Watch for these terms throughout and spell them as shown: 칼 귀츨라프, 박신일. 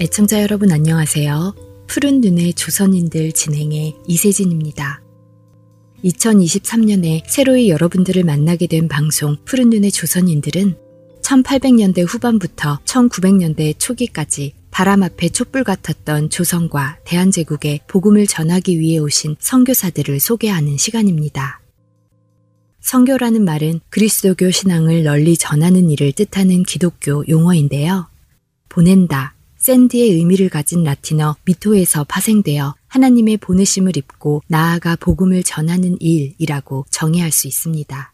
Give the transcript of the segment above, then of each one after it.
애청자 여러분 안녕하세요. 푸른 눈의 조선인들 진행의 이세진입니다. 2023년에 새로이 여러분들을 만나게 된 방송 푸른 눈의 조선인들은 1800년대 후반부터 1900년대 초기까지 바람 앞에 촛불 같았던 조선과 대한제국에 복음을 전하기 위해 오신 선교사들을 소개하는 시간입니다. 선교라는 말은 그리스도교 신앙을 널리 전하는 일을 뜻하는 기독교 용어인데요. 보낸다, 샌드의 의미를 가진 라틴어 미토에서 파생되어 하나님의 보내심을 입고 나아가 복음을 전하는 일이라고 정의할 수 있습니다.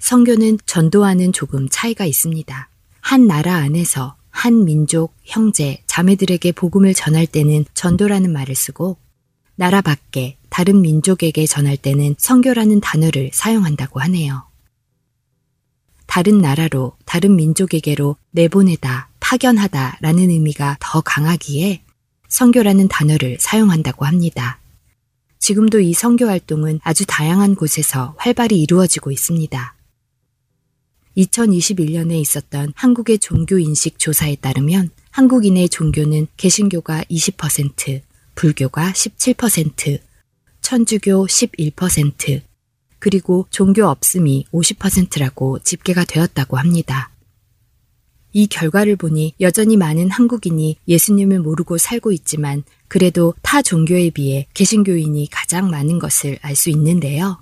선교는 전도와는 조금 차이가 있습니다. 한 나라 안에서 한 민족, 형제, 자매들에게 복음을 전할 때는 전도라는 말을 쓰고 나라 밖에 다른 민족에게 전할 때는 선교라는 단어를 사용한다고 하네요. 다른 나라로, 다른 민족에게로 내보내다, 파견하다 라는 의미가 더 강하기에 선교라는 단어를 사용한다고 합니다. 지금도 이 선교 활동은 아주 다양한 곳에서 활발히 이루어지고 있습니다. 2021년에 있었던 한국의 종교인식 조사에 따르면 한국인의 종교는 개신교가 20%, 불교가 17%, 천주교 11%, 그리고 종교 없음이 50%라고 집계가 되었다고 합니다. 이 결과를 보니 여전히 많은 한국인이 예수님을 모르고 살고 있지만 그래도 타 종교에 비해 개신교인이 가장 많은 것을 알 수 있는데요.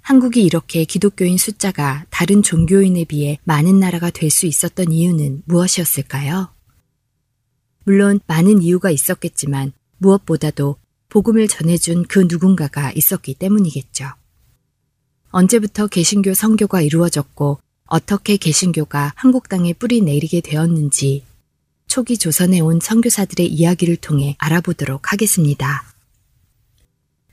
한국이 이렇게 기독교인 숫자가 다른 종교인에 비해 많은 나라가 될 수 있었던 이유는 무엇이었을까요? 물론 많은 이유가 있었겠지만 무엇보다도 복음을 전해준 그 누군가가 있었기 때문이겠죠. 언제부터 개신교 선교가 이루어졌고 어떻게 개신교가 한국 땅에 뿌리 내리게 되었는지 초기 조선에 온 선교사들의 이야기를 통해 알아보도록 하겠습니다.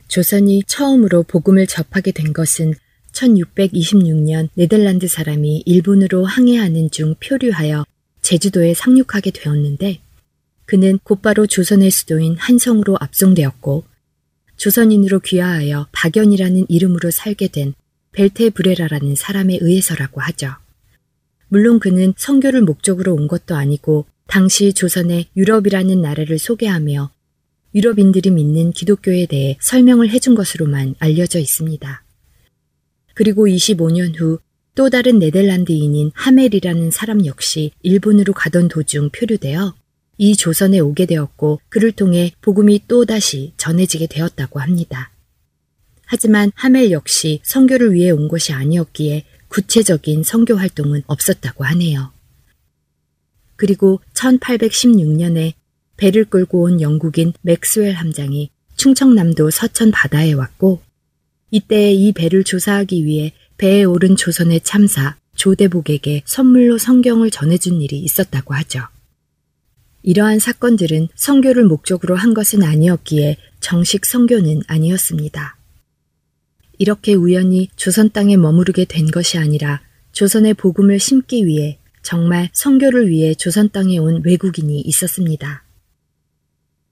조선이 처음으로 복음을 접하게 된 것은 1626년 네덜란드 사람이 일본으로 항해하는 중 표류하여 제주도에 상륙하게 되었는데 그는 곧바로 조선의 수도인 한성으로 압송되었고 조선인으로 귀화하여 박연이라는 이름으로 살게 된 벨테브레라라는 사람에 의해서라고 하죠. 물론 그는 선교를 목적으로 온 것도 아니고 당시 조선의 유럽이라는 나라를 소개하며 유럽인들이 믿는 기독교에 대해 설명을 해준 것으로만 알려져 있습니다. 그리고 25년 후 또 다른 네덜란드인인 하멜이라는 사람 역시 일본으로 가던 도중 표류되어 이 조선에 오게 되었고 그를 통해 복음이 또다시 전해지게 되었다고 합니다. 하지만 하멜 역시 선교를 위해 온 것이 아니었기에 구체적인 선교 활동은 없었다고 하네요. 그리고 1816년에 배를 끌고 온 영국인 맥스웰 함장이 충청남도 서천 바다에 왔고 이때 이 배를 조사하기 위해 배에 오른 조선의 참사 조대복에게 선물로 성경을 전해준 일이 있었다고 하죠. 이러한 사건들은 선교를 목적으로 한 것은 아니었기에 정식 선교는 아니었습니다. 이렇게 우연히 조선 땅에 머무르게 된 것이 아니라 조선의 복음을 심기 위해 정말 선교를 위해 조선 땅에 온 외국인이 있었습니다.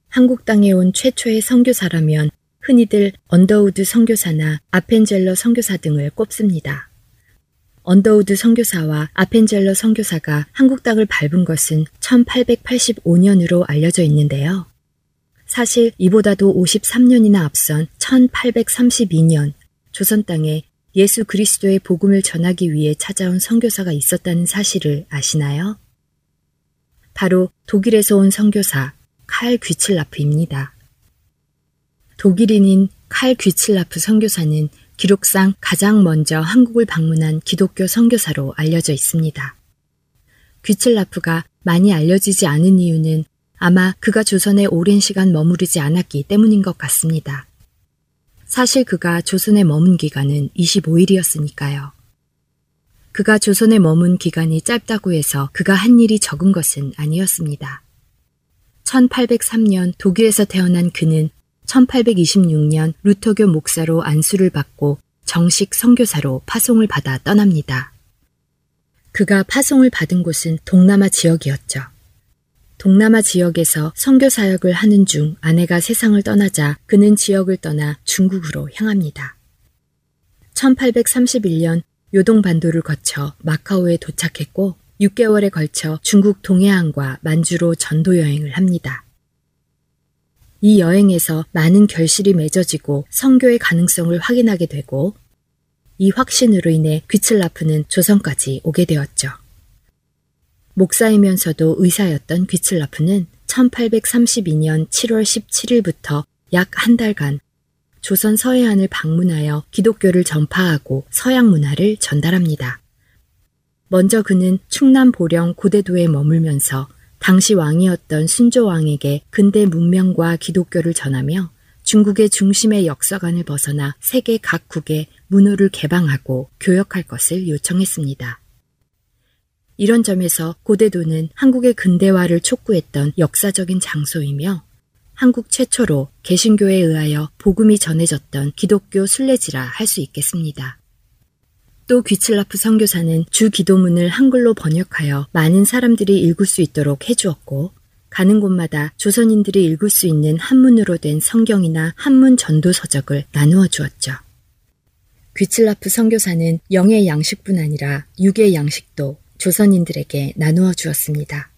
한국 땅에 온 최초의 선교사라면 흔히들 언더우드 선교사나 아펜젤러 선교사 등을 꼽습니다. 언더우드 선교사와 아펜젤러 선교사가 한국 땅을 밟은 것은 1885년으로 알려져 있는데요. 사실 이보다도 53년이나 앞선 1832년 조선 땅에 예수 그리스도의 복음을 전하기 위해 찾아온 선교사가 있었다는 사실을 아시나요? 바로 독일에서 온 선교사 칼 귀츨라프입니다. 독일인인 칼 귀츨라프 선교사는 기록상 가장 먼저 한국을 방문한 기독교 선교사로 알려져 있습니다. 귀츨라프가 많이 알려지지 않은 이유는 아마 그가 조선에 오랜 시간 머무르지 않았기 때문인 것 같습니다. 사실 그가 조선에 머문 기간은 25일이었으니까요. 그가 조선에 머문 기간이 짧다고 해서 그가 한 일이 적은 것은 아니었습니다. 1803년 독일에서 태어난 그는 1826년 루터교 목사로 안수를 받고 정식 선교사로 파송을 받아 떠납니다. 그가 파송을 받은 곳은 동남아 지역이었죠. 동남아 지역에서 선교 사역을 하는 중 아내가 세상을 떠나자 그는 지역을 떠나 중국으로 향합니다. 1831년 요동반도를 거쳐 마카오에 도착했고 6개월에 걸쳐 중국 동해안과 만주로 전도 여행을 합니다. 이 여행에서 많은 결실이 맺어지고 선교의 가능성을 확인하게 되고 이 확신으로 인해 귀츨라프는 조선까지 오게 되었죠. 목사이면서도 의사였던 귀츨라프는 1832년 7월 17일부터 약 한 달간 조선 서해안을 방문하여 기독교를 전파하고 서양 문화를 전달합니다. 먼저 그는 충남 보령 고대도에 머물면서 당시 왕이었던 순조왕에게 근대 문명과 기독교를 전하며 중국의 중심의 역사관을 벗어나 세계 각국의 문호를 개방하고 교역할 것을 요청했습니다. 이런 점에서 고대도는 한국의 근대화를 촉구했던 역사적인 장소이며 한국 최초로 개신교에 의하여 복음이 전해졌던 기독교 순례지라 할 수 있겠습니다. 또 귀츨라프 선교사는 주 기도문을 한글로 번역하여 많은 사람들이 읽을 수 있도록 해주었고 가는 곳마다 조선인들이 읽을 수 있는 한문으로 된 성경이나 한문 전도 서적을 나누어 주었죠. 귀츨라프 선교사는 영의 양식뿐 아니라 육의 양식도 조선인들에게 나누어 주었습니다.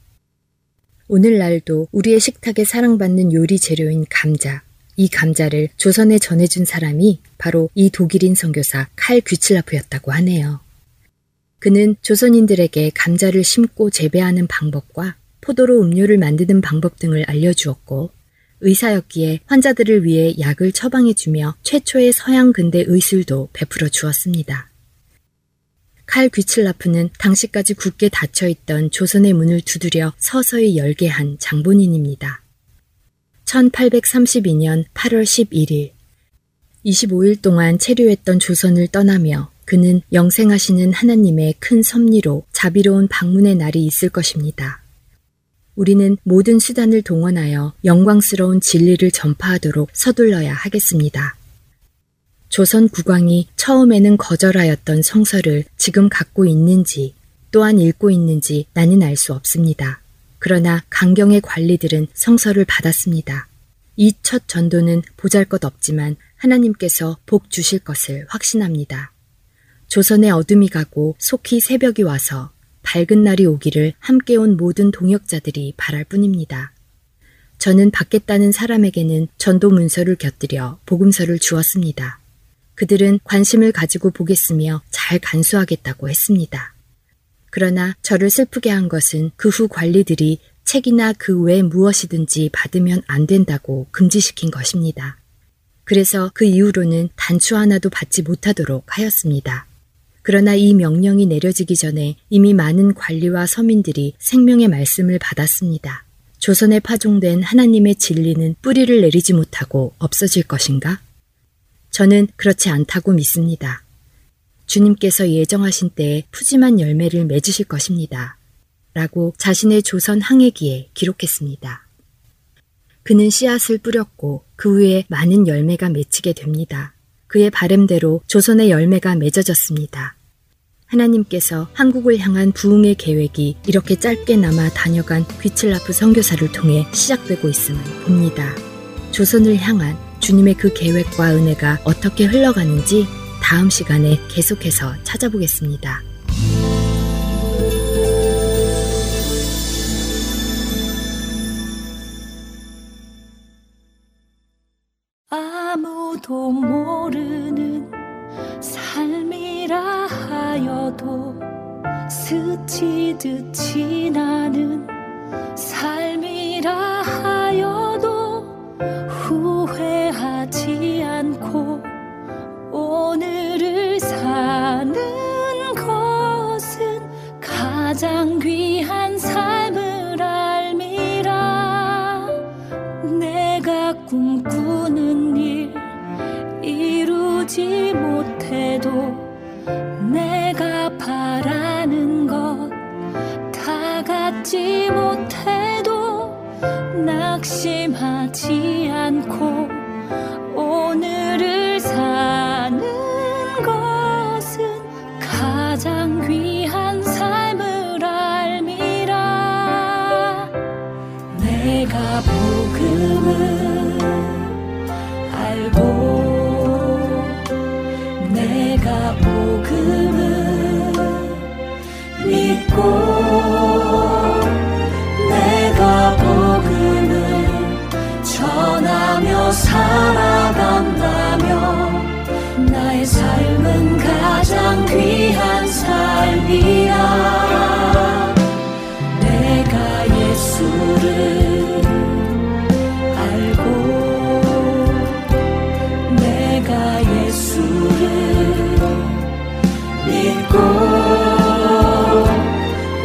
오늘날도 우리의 식탁에 사랑받는 요리 재료인 감자, 이 감자를 조선에 전해준 사람이 바로 이 독일인 선교사 칼 귀츨라프였다고 하네요. 그는 조선인들에게 감자를 심고 재배하는 방법과 포도로 음료를 만드는 방법 등을 알려주었고 의사였기에 환자들을 위해 약을 처방해주며 최초의 서양 근대 의술도 베풀어 주었습니다. 칼 귀츨라프는 당시까지 굳게 닫혀있던 조선의 문을 두드려 서서히 열게 한 장본인입니다. 1832년 8월 11일, 25일 동안 체류했던 조선을 떠나며 그는 영생하시는 하나님의 큰 섭리로 자비로운 방문의 날이 있을 것입니다. 우리는 모든 수단을 동원하여 영광스러운 진리를 전파하도록 서둘러야 하겠습니다. 조선 국왕이 처음에는 거절하였던 성서를 지금 갖고 있는지 또한 읽고 있는지 나는 알 수 없습니다. 그러나 강경의 관리들은 성서를 받았습니다. 이 첫 전도는 보잘것없지만 하나님께서 복 주실 것을 확신합니다. 조선의 어둠이 가고 속히 새벽이 와서 밝은 날이 오기를 함께 온 모든 동역자들이 바랄 뿐입니다. 저는 받겠다는 사람에게는 전도 문서를 곁들여 복음서를 주었습니다. 그들은 관심을 가지고 보겠으며 잘 간수하겠다고 했습니다. 그러나 저를 슬프게 한 것은 그 후 관리들이 책이나 그 외 무엇이든지 받으면 안 된다고 금지시킨 것입니다. 그래서 그 이후로는 단추 하나도 받지 못하도록 하였습니다. 그러나 이 명령이 내려지기 전에 이미 많은 관리와 서민들이 생명의 말씀을 받았습니다. 조선에 파종된 하나님의 진리는 뿌리를 내리지 못하고 없어질 것인가? 저는 그렇지 않다고 믿습니다. 주님께서 예정하신 때에 푸짐한 열매를 맺으실 것입니다. 라고 자신의 조선 항해기에 기록했습니다. 그는 씨앗을 뿌렸고 그 후에 많은 열매가 맺히게 됩니다. 그의 바램대로 조선의 열매가 맺어졌습니다. 하나님께서 한국을 향한 부흥의 계획이 이렇게 짧게나마 다녀간 귀츨라프 선교사를 통해 시작되고 있음을 봅니다. 조선을 향한 주님의 그 계획과 은혜가 어떻게 흘러가는지 다음 시간에 계속해서 찾아보겠습니다. 아무도 모르는 삶이라 하여도 스치듯 지나는 삶이라 하여도 후회하지 않고 오늘을 사는 것은 가장 귀한 이루지 못해도 내가 바라는 것 다 갖지 못해도 낙심하지 않고 오늘을 사는 것은 가장 귀한 삶을 알미라. 내가 복음을 알고 내가 복음을 믿고 내가 복음을 전하며 살아간다며 나의 삶은 가장 귀한 삶이야. 내가 예수를 알고 내가 예수를 믿고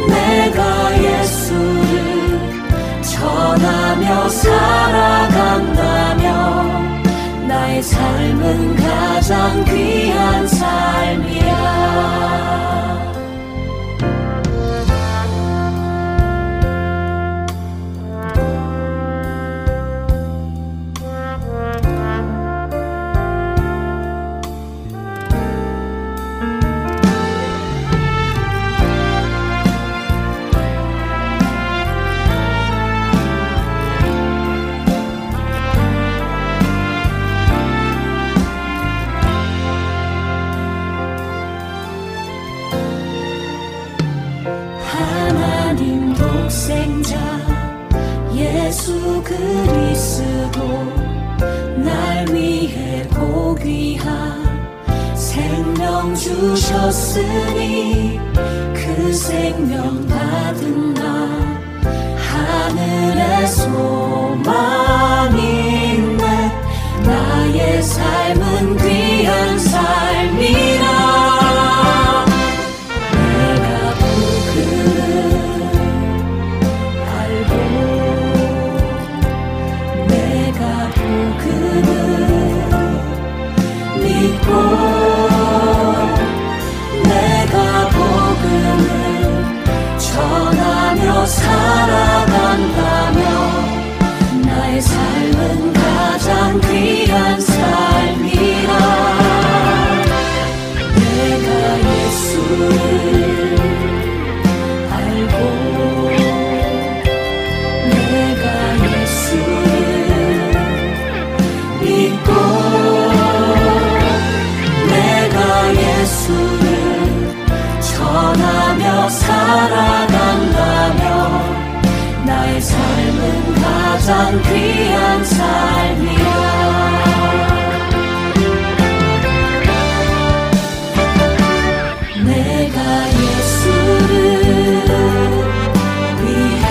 내가 예수를 전하며 살아간다며 나의 삶은 가장 귀한 삶이야. 예수 그리스도 날 위해 고귀한 생명 주셨으니 그 생명 받은 나 하늘의 소망인데 나의 삶은 귀한 삶이라. 내가 복음을 믿고 내가 복음을 전하며 살아간다며 나의 삶은 가장 귀한 삶이라. 내가 예수를 알고 내가 예수를 믿고 예수를 전하며 살아간다며 나의 삶은 가장 귀한 삶이야. 내가 예수를 위해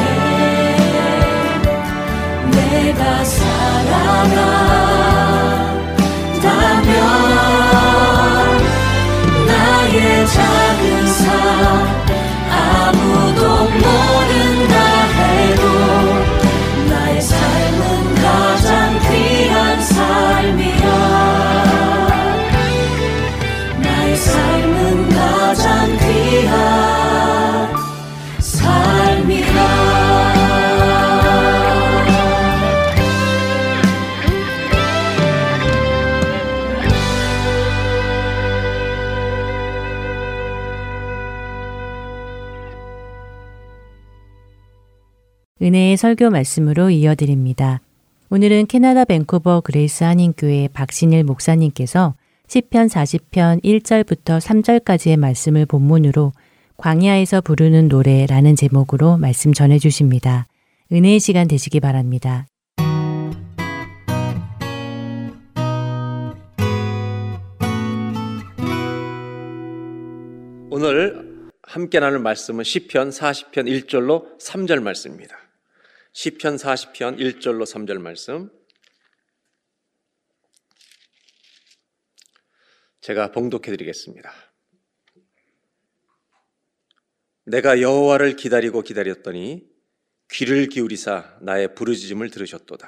내가 살아간다며 나의 작은 삶 아무도 모른다 해도 나의 삶은 가장 귀한 삶이야. 나의 삶은 가장 귀한 삶이야. 은혜의 설교 말씀으로 이어드립니다. 오늘은 캐나다 밴쿠버 그레이스 한인교회 박신일 목사님께서 시편 40편 1절부터 3절까지의 말씀을 본문으로 광야에서 부르는 노래라는 제목으로 말씀 전해주십니다. 은혜의 시간 되시기 바랍니다. 오늘 함께 나눌 말씀은 시편 40편 1절로 3절 말씀입니다. 시편 40편 1절로 3절 말씀. 제가 봉독해 드리겠습니다. 내가 여호와를 기다리고 기다렸더니 귀를 기울이사 나의 부르짖음을 들으셨도다.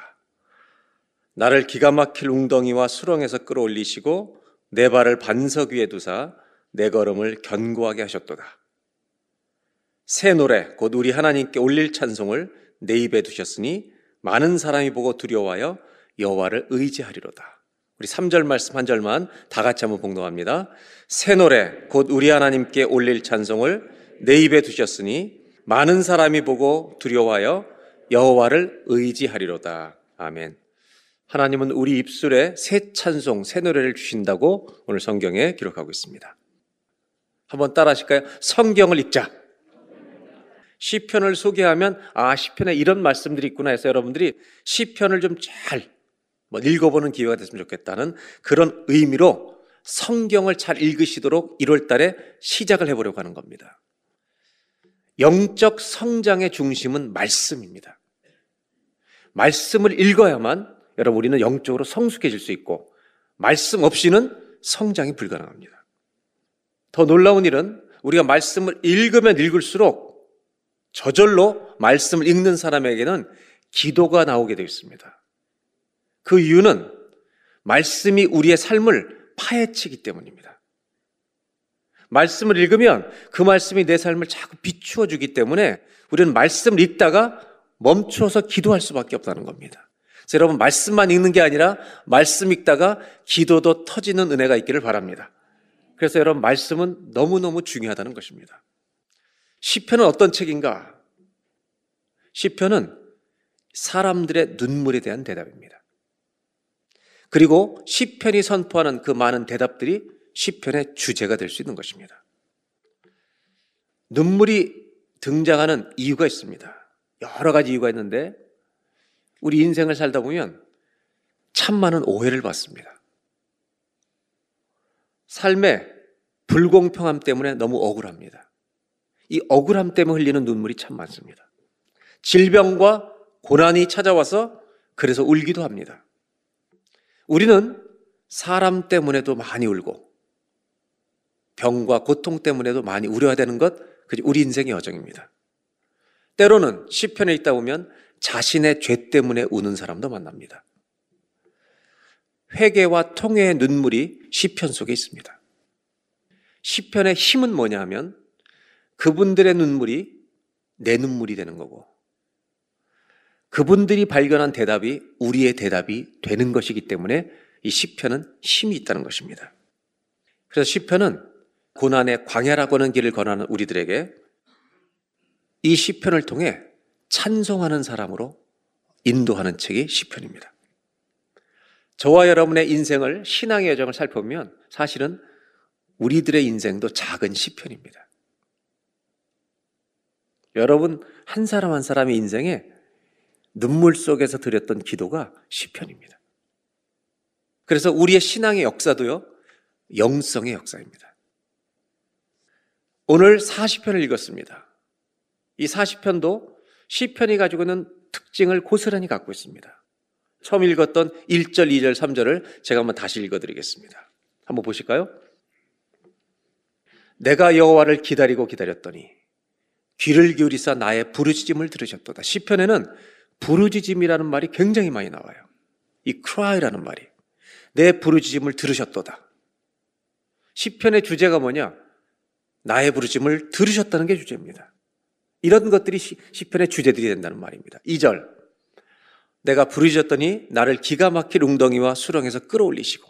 나를 기가 막힐 웅덩이와 수렁에서 끌어올리시고 내 발을 반석 위에 두사 내 걸음을 견고하게 하셨도다. 새 노래 곧 우리 하나님께 올릴 찬송을 내 입에 두셨으니 많은 사람이 보고 두려워하여 여호와를 의지하리로다. 우리 3절 말씀 한 절만 다 같이 한번 봉독합니다. 새 노래 곧 우리 하나님께 올릴 찬송을 내 입에 두셨으니 많은 사람이 보고 두려워하여 여호와를 의지하리로다. 아멘. 하나님은 우리 입술에 새 찬송, 새 노래를 주신다고 오늘 성경에 기록하고 있습니다. 한번 따라 하실까요? 성경을 읽자. 시편을 소개하면 시편에 이런 말씀들이 있구나 해서 여러분들이 시편을 좀 잘 읽어보는 기회가 됐으면 좋겠다는 그런 의미로 성경을 잘 읽으시도록 1월 달에 시작을 해보려고 하는 겁니다. 영적 성장의 중심은 말씀입니다. 말씀을 읽어야만 여러분 우리는 영적으로 성숙해질 수 있고 말씀 없이는 성장이 불가능합니다. 더 놀라운 일은 우리가 말씀을 읽으면 읽을수록 저절로 말씀을 읽는 사람에게는 기도가 나오게 되어 있습니다. 그 이유는 말씀이 우리의 삶을 파헤치기 때문입니다. 말씀을 읽으면 그 말씀이 내 삶을 자꾸 비추어주기 때문에 우리는 말씀을 읽다가 멈춰서 기도할 수밖에 없다는 겁니다. 그래서 여러분 말씀만 읽는 게 아니라 말씀 읽다가 기도도 터지는 은혜가 있기를 바랍니다. 그래서 여러분 말씀은 너무너무 중요하다는 것입니다. 시편은 어떤 책인가? 시편은 사람들의 눈물에 대한 대답입니다. 그리고 시편이 선포하는 그 많은 대답들이 시편의 주제가 될 수 있는 것입니다. 눈물이 등장하는 이유가 있습니다. 여러 가지 이유가 있는데 우리 인생을 살다 보면 참 많은 오해를 받습니다. 삶의 불공평함 때문에 너무 억울합니다. 이 억울함 때문에 흘리는 눈물이 참 많습니다. 질병과 고난이 찾아와서 그래서 울기도 합니다. 우리는 사람 때문에도 많이 울고 병과 고통 때문에도 많이 울어야 되는 것, 그게 우리 인생의 여정입니다. 때로는 시편에 있다 보면 자신의 죄 때문에 우는 사람도 만납니다. 회개와 통회의 눈물이 시편 속에 있습니다. 시편의 힘은 뭐냐 하면 그분들의 눈물이 내 눈물이 되는 거고 그분들이 발견한 대답이 우리의 대답이 되는 것이기 때문에 이 시편은 힘이 있다는 것입니다. 그래서 시편은 고난의 광야라고 하는 길을 걸어가는 우리들에게 이 시편을 통해 찬송하는 사람으로 인도하는 책이 시편입니다. 저와 여러분의 인생을 신앙의 여정을 살펴보면 사실은 우리들의 인생도 작은 시편입니다. 여러분 한 사람 한 사람의 인생에 눈물 속에서 드렸던 기도가 시편입니다. 그래서 우리의 신앙의 역사도요 영성의 역사입니다. 오늘 40편을 읽었습니다. 이 40편도 시편이 가지고 있는 특징을 고스란히 갖고 있습니다. 처음 읽었던 1절, 2절, 3절을 제가 한번 다시 읽어드리겠습니다. 한번 보실까요? 내가 여호와를 기다리고 기다렸더니 귀를 기울이사 나의 부르짖음을 들으셨도다. 시편에는 부르짖음이라는 말이 굉장히 많이 나와요. 이 cry라는 말이 내 부르짖음을 들으셨도다. 시편의 주제가 뭐냐? 나의 부르짖음을 들으셨다는 게 주제입니다. 이런 것들이 시편의 주제들이 된다는 말입니다. 2절 내가 부르짖었더니 나를 기가 막힐 웅덩이와 수렁에서 끌어올리시고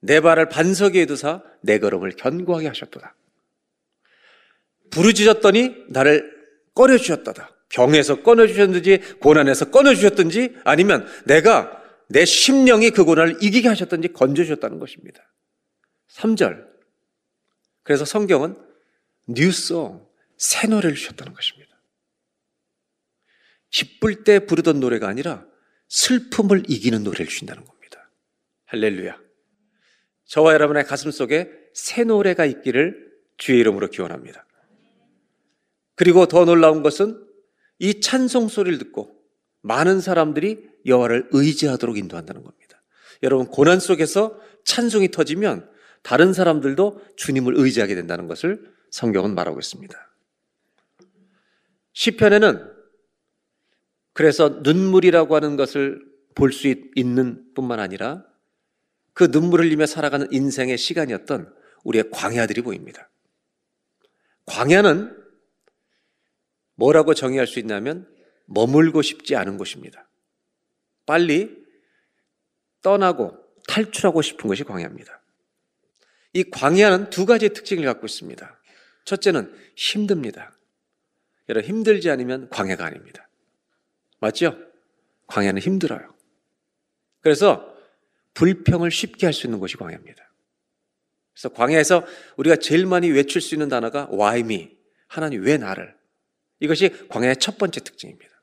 내 발을 반석 위에 두사 내 걸음을 견고하게 하셨도다. 부르짖었더니 나를 꺼내주셨도다. 병에서 꺼내주셨든지 고난에서 꺼내주셨든지 아니면 내가 내 심령이 그 고난을 이기게 하셨든지 건져주셨다는 것입니다. 3절 그래서 성경은 뉴송 새 노래를 주셨다는 것입니다. 기쁠 때 부르던 노래가 아니라 슬픔을 이기는 노래를 주신다는 겁니다. 할렐루야. 저와 여러분의 가슴 속에 새 노래가 있기를 주의 이름으로 기원합니다. 그리고 더 놀라운 것은 이 찬송 소리를 듣고 많은 사람들이 여호와를 의지하도록 인도한다는 겁니다. 여러분 고난 속에서 찬송이 터지면 다른 사람들도 주님을 의지하게 된다는 것을 성경은 말하고 있습니다. 시편에는 그래서 눈물이라고 하는 것을 볼 수 있는 뿐만 아니라 그 눈물을 흘리며 살아가는 인생의 시간이었던 우리의 광야들이 보입니다. 광야는 뭐라고 정의할 수 있냐면 머물고 싶지 않은 곳입니다. 빨리 떠나고 탈출하고 싶은 것이 광야입니다. 이 광야는 두 가지의 특징을 갖고 있습니다. 첫째는 힘듭니다. 여러분, 힘들지 않으면 광야가 아닙니다. 맞죠? 광야는 힘들어요. 그래서 불평을 쉽게 할 수 있는 곳이 광야입니다. 그래서 광야에서 우리가 제일 많이 외칠 수 있는 단어가 Why me? 하나님 왜 나를? 이것이 광야의 첫 번째 특징입니다.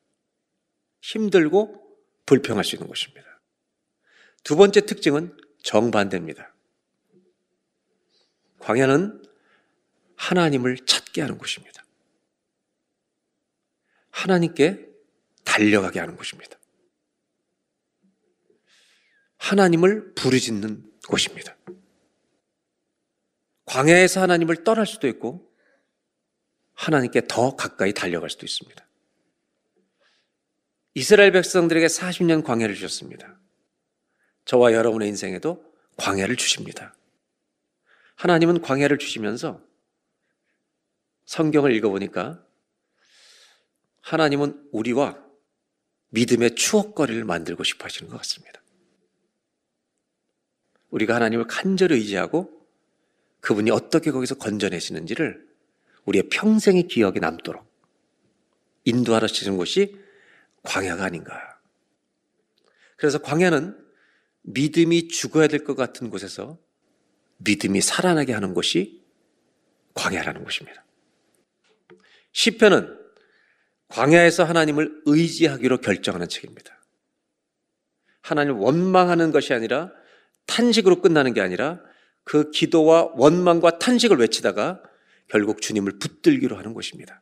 힘들고 불평할 수 있는 곳입니다. 두 번째 특징은 정반대입니다. 광야는 하나님을 찾게 하는 곳입니다. 하나님께 달려가게 하는 곳입니다. 하나님을 부르짖는 곳입니다. 광야에서 하나님을 떠날 수도 있고 하나님께 더 가까이 달려갈 수도 있습니다. 이스라엘 백성들에게 40년 광야를 주셨습니다. 저와 여러분의 인생에도 광야를 주십니다. 하나님은 광야를 주시면서 성경을 읽어보니까 하나님은 우리와 믿음의 추억거리를 만들고 싶어 하시는 것 같습니다. 우리가 하나님을 간절히 의지하고 그분이 어떻게 거기서 건져내시는지를 우리의 평생의 기억에 남도록 인도하시는 곳이 광야가 아닌가. 그래서 광야는 믿음이 죽어야 될 것 같은 곳에서 믿음이 살아나게 하는 곳이 광야라는 곳입니다. 시편은 광야에서 하나님을 의지하기로 결정하는 책입니다. 하나님을 원망하는 것이 아니라 탄식으로 끝나는 게 아니라 그 기도와 원망과 탄식을 외치다가 결국 주님을 붙들기로 하는 곳입니다.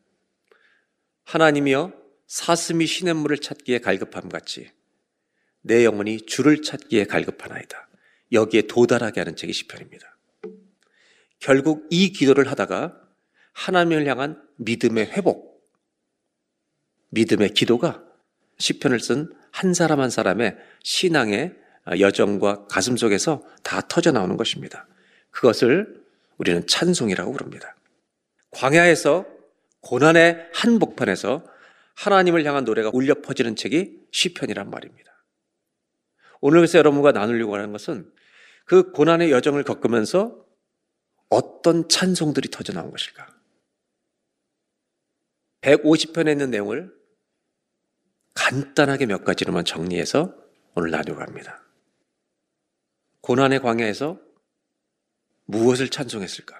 하나님이여 사슴이 시냇물을 찾기에 갈급함같이 내 영혼이 주를 찾기에 갈급하나이다. 여기에 도달하게 하는 책이 시편입니다. 결국 이 기도를 하다가 하나님을 향한 믿음의 회복, 믿음의 기도가 시편을 쓴 한 사람 한 사람의 신앙의 여정과 가슴 속에서 다 터져나오는 것입니다. 그것을 우리는 찬송이라고 부릅니다. 광야에서 고난의 한복판에서 하나님을 향한 노래가 울려 퍼지는 책이 시편이란 말입니다. 오늘 그래서 여러분과 나누려고 하는 것은 그 고난의 여정을 겪으면서 어떤 찬송들이 터져나온 것일까? 150편에 있는 내용을 간단하게 몇 가지로만 정리해서 오늘 나누려고 합니다. 고난의 광야에서 무엇을 찬송했을까?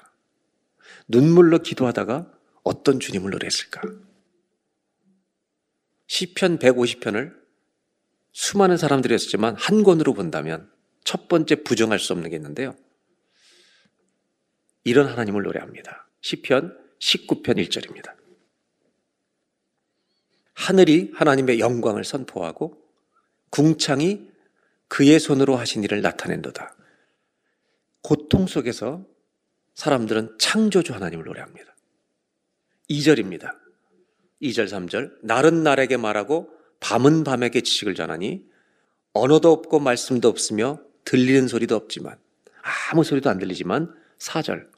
눈물로 기도하다가 어떤 주님을 노래했을까? 시편 150편을 수많은 사람들이 했었지만 한 권으로 본다면 첫 번째 부정할 수 없는 게 있는데요. 이런 하나님을 노래합니다. 시편 19편 1절입니다. 하늘이 하나님의 영광을 선포하고 궁창이 그의 손으로 하신 일을 나타낸도다. 고통 속에서 사람들은 창조주 하나님을 노래합니다. 2절입니다. 2절 3절 날은 날에게 말하고 밤은 밤에게 지식을 전하니 언어도 없고 말씀도 없으며 들리는 소리도 없지만 아무 소리도 안 들리지만 4절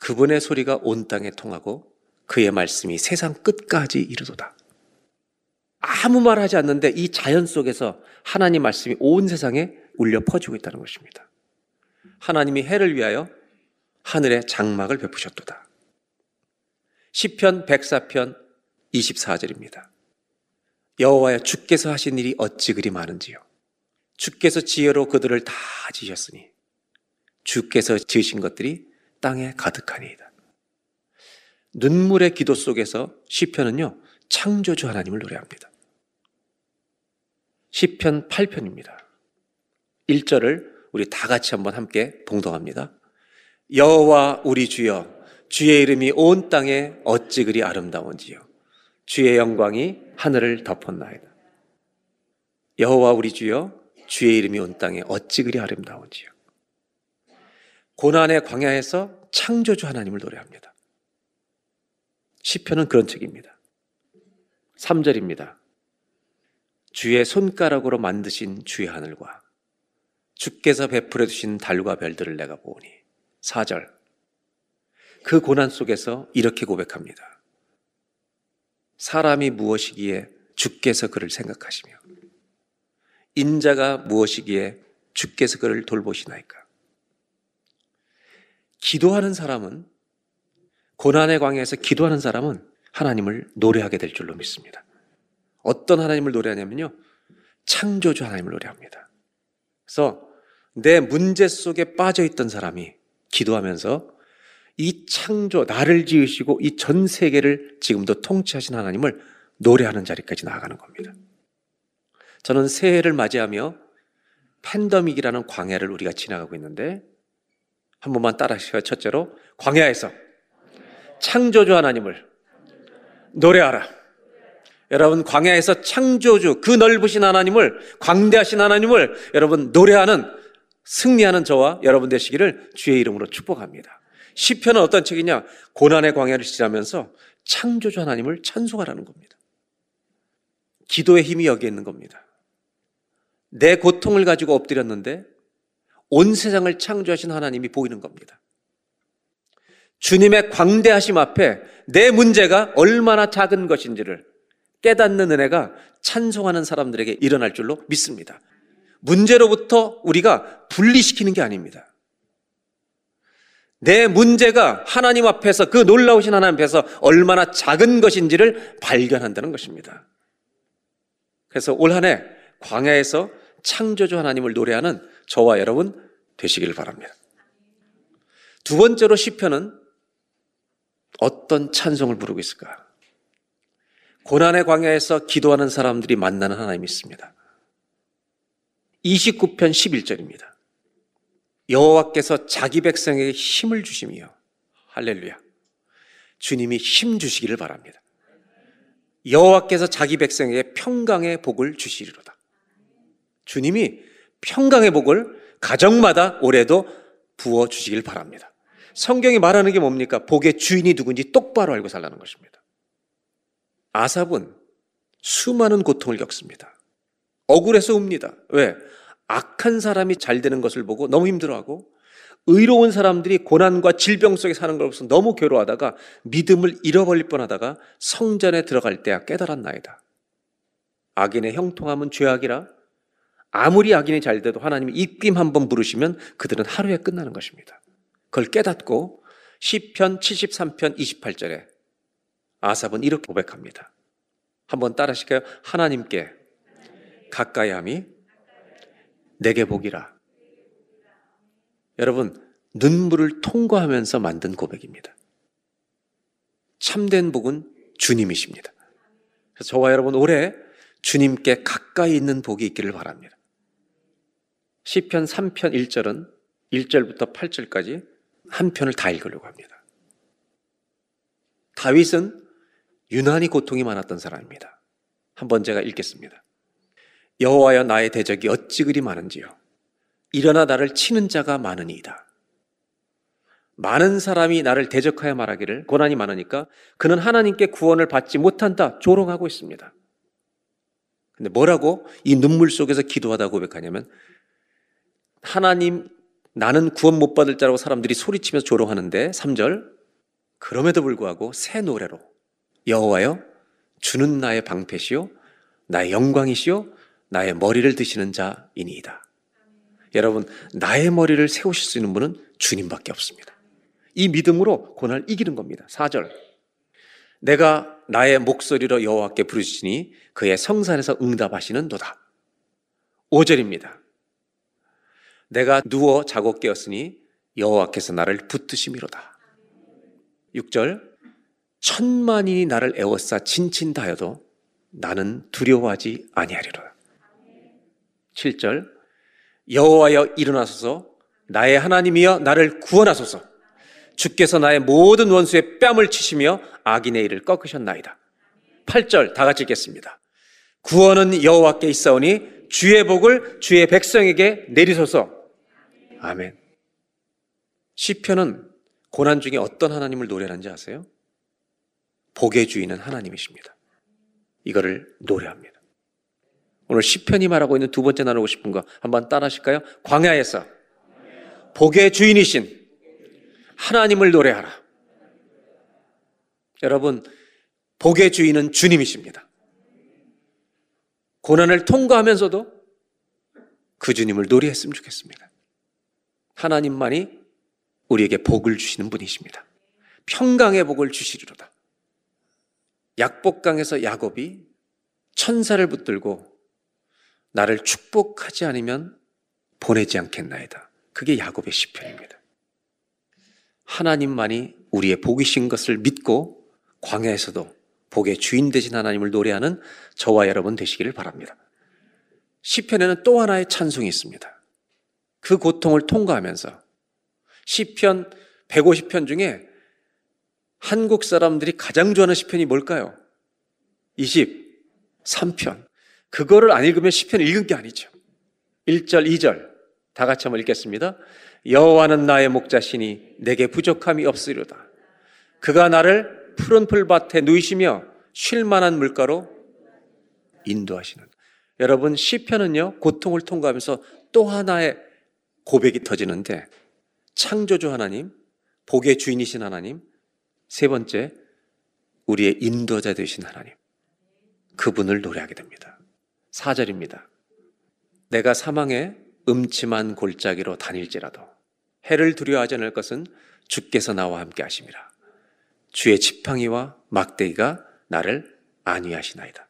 그분의 소리가 온 땅에 통하고 그의 말씀이 세상 끝까지 이르도다. 아무 말 하지 않는데 이 자연 속에서 하나님 말씀이 온 세상에 울려 퍼지고 있다는 것입니다. 하나님이 해를 위하여 하늘의 장막을 베푸셨도다. 시편 104편 24절입니다. 여호와여 주께서 하신 일이 어찌 그리 많은지요. 주께서 지혜로 그들을 다 지으셨으니 주께서 지으신 것들이 땅에 가득하니이다. 눈물의 기도 속에서 시편은요 창조주 하나님을 노래합니다. 시편 8편입니다. 1절을 우리 다 같이 한번 함께 봉독합니다. 여호와 우리 주여 주의 이름이 온 땅에 어찌 그리 아름다운지요. 주의 영광이 하늘을 덮었나이다. 여호와 우리 주여 주의 이름이 온 땅에 어찌 그리 아름다운지요. 고난의 광야에서 창조주 하나님을 노래합니다. 시편은 그런 책입니다. 3절입니다. 주의 손가락으로 만드신 주의 하늘과 주께서 베풀어 주신 달과 별들을 내가 보니 4절 그 고난 속에서 이렇게 고백합니다. 사람이 무엇이기에 주께서 그를 생각하시며 인자가 무엇이기에 주께서 그를 돌보시나이까. 기도하는 사람은 고난의 광야에서 기도하는 사람은 하나님을 노래하게 될 줄로 믿습니다. 어떤 하나님을 노래하냐면요, 창조주 하나님을 노래합니다. 그래서 내 문제 속에 빠져있던 사람이 기도하면서 이 창조, 나를 지으시고 이 전 세계를 지금도 통치하신 하나님을 노래하는 자리까지 나아가는 겁니다. 저는 새해를 맞이하며 팬데믹이라는 광야를 우리가 지나가고 있는데 한 번만 따라 하시고요. 첫째로 광야에서 창조주 하나님을 노래하라. 여러분, 광야에서 창조주, 그 넓으신 하나님을, 광대하신 하나님을 여러분 노래하는, 승리하는 저와 여러분 되시기를 주의 이름으로 축복합니다. 시편은 어떤 책이냐? 고난의 광야를 지나면서 창조주 하나님을 찬송하라는 겁니다. 기도의 힘이 여기에 있는 겁니다. 내 고통을 가지고 엎드렸는데 온 세상을 창조하신 하나님이 보이는 겁니다. 주님의 광대하심 앞에 내 문제가 얼마나 작은 것인지를 깨닫는 은혜가 찬송하는 사람들에게 일어날 줄로 믿습니다. 문제로부터 우리가 분리시키는 게 아닙니다. 내 문제가 하나님 앞에서, 그 놀라우신 하나님 앞에서 얼마나 작은 것인지를 발견한다는 것입니다. 그래서 올 한 해 광야에서 창조주 하나님을 노래하는 저와 여러분 되시길 바랍니다. 두 번째로 시편은 어떤 찬송을 부르고 있을까? 고난의 광야에서 기도하는 사람들이 만나는 하나님이 있습니다. 29편 11절입니다. 여호와께서 자기 백성에게 힘을 주심이요. 할렐루야. 주님이 힘 주시기를 바랍니다. 여호와께서 자기 백성에게 평강의 복을 주시리로다. 주님이 평강의 복을 가정마다 올해도 부어주시길 바랍니다. 성경이 말하는 게 뭡니까? 복의 주인이 누군지 똑바로 알고 살라는 것입니다. 아삽은 수많은 고통을 겪습니다. 억울해서 웁니다. 왜? 악한 사람이 잘 되는 것을 보고 너무 힘들어하고, 의로운 사람들이 고난과 질병 속에 사는 걸 보면서 너무 괴로워하다가 믿음을 잃어버릴 뻔하다가 성전에 들어갈 때야 깨달았나이다. 악인의 형통함은 죄악이라. 아무리 악인이 잘 돼도 하나님이 입김 한번 부르시면 그들은 하루에 끝나는 것입니다. 그걸 깨닫고 시편 73편 28절에 아삽은 이렇게 고백합니다. 한번 따라 하실까요? 하나님께 가까이함이 내게 복이라. 여러분, 눈물을 통과하면서 만든 고백입니다. 참된 복은 주님이십니다. 그래서 저와 여러분 올해 주님께 가까이 있는 복이 있기를 바랍니다. 시편 3편 1절은 1절부터 8절까지 한 편을 다 읽으려고 합니다. 다윗은 유난히 고통이 많았던 사람입니다. 한번 제가 읽겠습니다. 여호와여, 나의 대적이 어찌 그리 많은지요. 일어나 나를 치는 자가 많으니이다. 많은 사람이 나를 대적하여 말하기를, 고난이 많으니까 그는 하나님께 구원을 받지 못한다, 조롱하고 있습니다. 근데 뭐라고 이 눈물 속에서 기도하다 고백하냐면, 하나님, 나는 구원 못 받을 자라고 사람들이 소리치면서 조롱하는데, 3절 그럼에도 불구하고 새 노래로 여호와여, 주는 나의 방패시요 나의 영광이시요 나의 머리를 드시는 자이니이다. 여러분, 나의 머리를 세우실 수 있는 분은 주님밖에 없습니다. 이 믿음으로 고난을 이기는 겁니다. 4절 내가 나의 목소리로 여호와께 부르시니 그의 성산에서 응답하시는 도다. 5절입니다. 내가 누워 자고 깨었으니 여호와께서 나를 붙드심이로다. 6절 천만인이 나를 애워싸 진친다 하여도 나는 두려워하지 아니하리로다. 7절 여호와여, 일어나소서. 나의 하나님이여, 나를 구원하소서. 주께서 나의 모든 원수의 뺨을 치시며 악인의 일을 꺾으셨나이다. 8절 다 같이 읽겠습니다. 구원은 여호와께 있사오니 주의 복을 주의 백성에게 내리소서. 아멘. 시편은 고난 중에 어떤 하나님을 노래하는지 아세요? 복의 주인은 하나님이십니다. 이거를 노래합니다. 오늘 시편이 말하고 있는 두 번째 나누고 싶은 거 한번 따라 하실까요? 광야에서 복의 주인이신 하나님을 노래하라. 여러분, 복의 주인은 주님이십니다. 고난을 통과하면서도 그 주님을 노래했으면 좋겠습니다. 하나님만이 우리에게 복을 주시는 분이십니다. 평강의 복을 주시리로다. 약복강에서 야곱이 천사를 붙들고 나를 축복하지 않으면 보내지 않겠나이다. 그게 야곱의 시편입니다. 하나님만이 우리의 복이신 것을 믿고 광야에서도 복의 주인 되신 하나님을 노래하는 저와 여러분 되시기를 바랍니다. 시편에는 또 하나의 찬송이 있습니다. 그 고통을 통과하면서 시편 150편 중에 한국 사람들이 가장 좋아하는 시편이 뭘까요? 23편. 그거를 안 읽으면 시편을 읽은 게 아니죠. 1절, 2절 다 같이 한번 읽겠습니다. 여호와는 나의 목자시니 내게 부족함이 없으리로다. 그가 나를 푸른 풀밭에 누이시며 쉴 만한 물가로 인도하시는. 여러분, 시편은요 고통을 통과하면서 또 하나의 고백이 터지는데, 창조주 하나님, 복의 주인이신 하나님, 세 번째 우리의 인도자 되신 하나님, 그분을 노래하게 됩니다. 4절입니다. 내가 사망의 음침한 골짜기로 다닐지라도 해를 두려워하지 않을 것은 주께서 나와 함께 하심이라. 주의 지팡이와 막대기가 나를 안위하시나이다.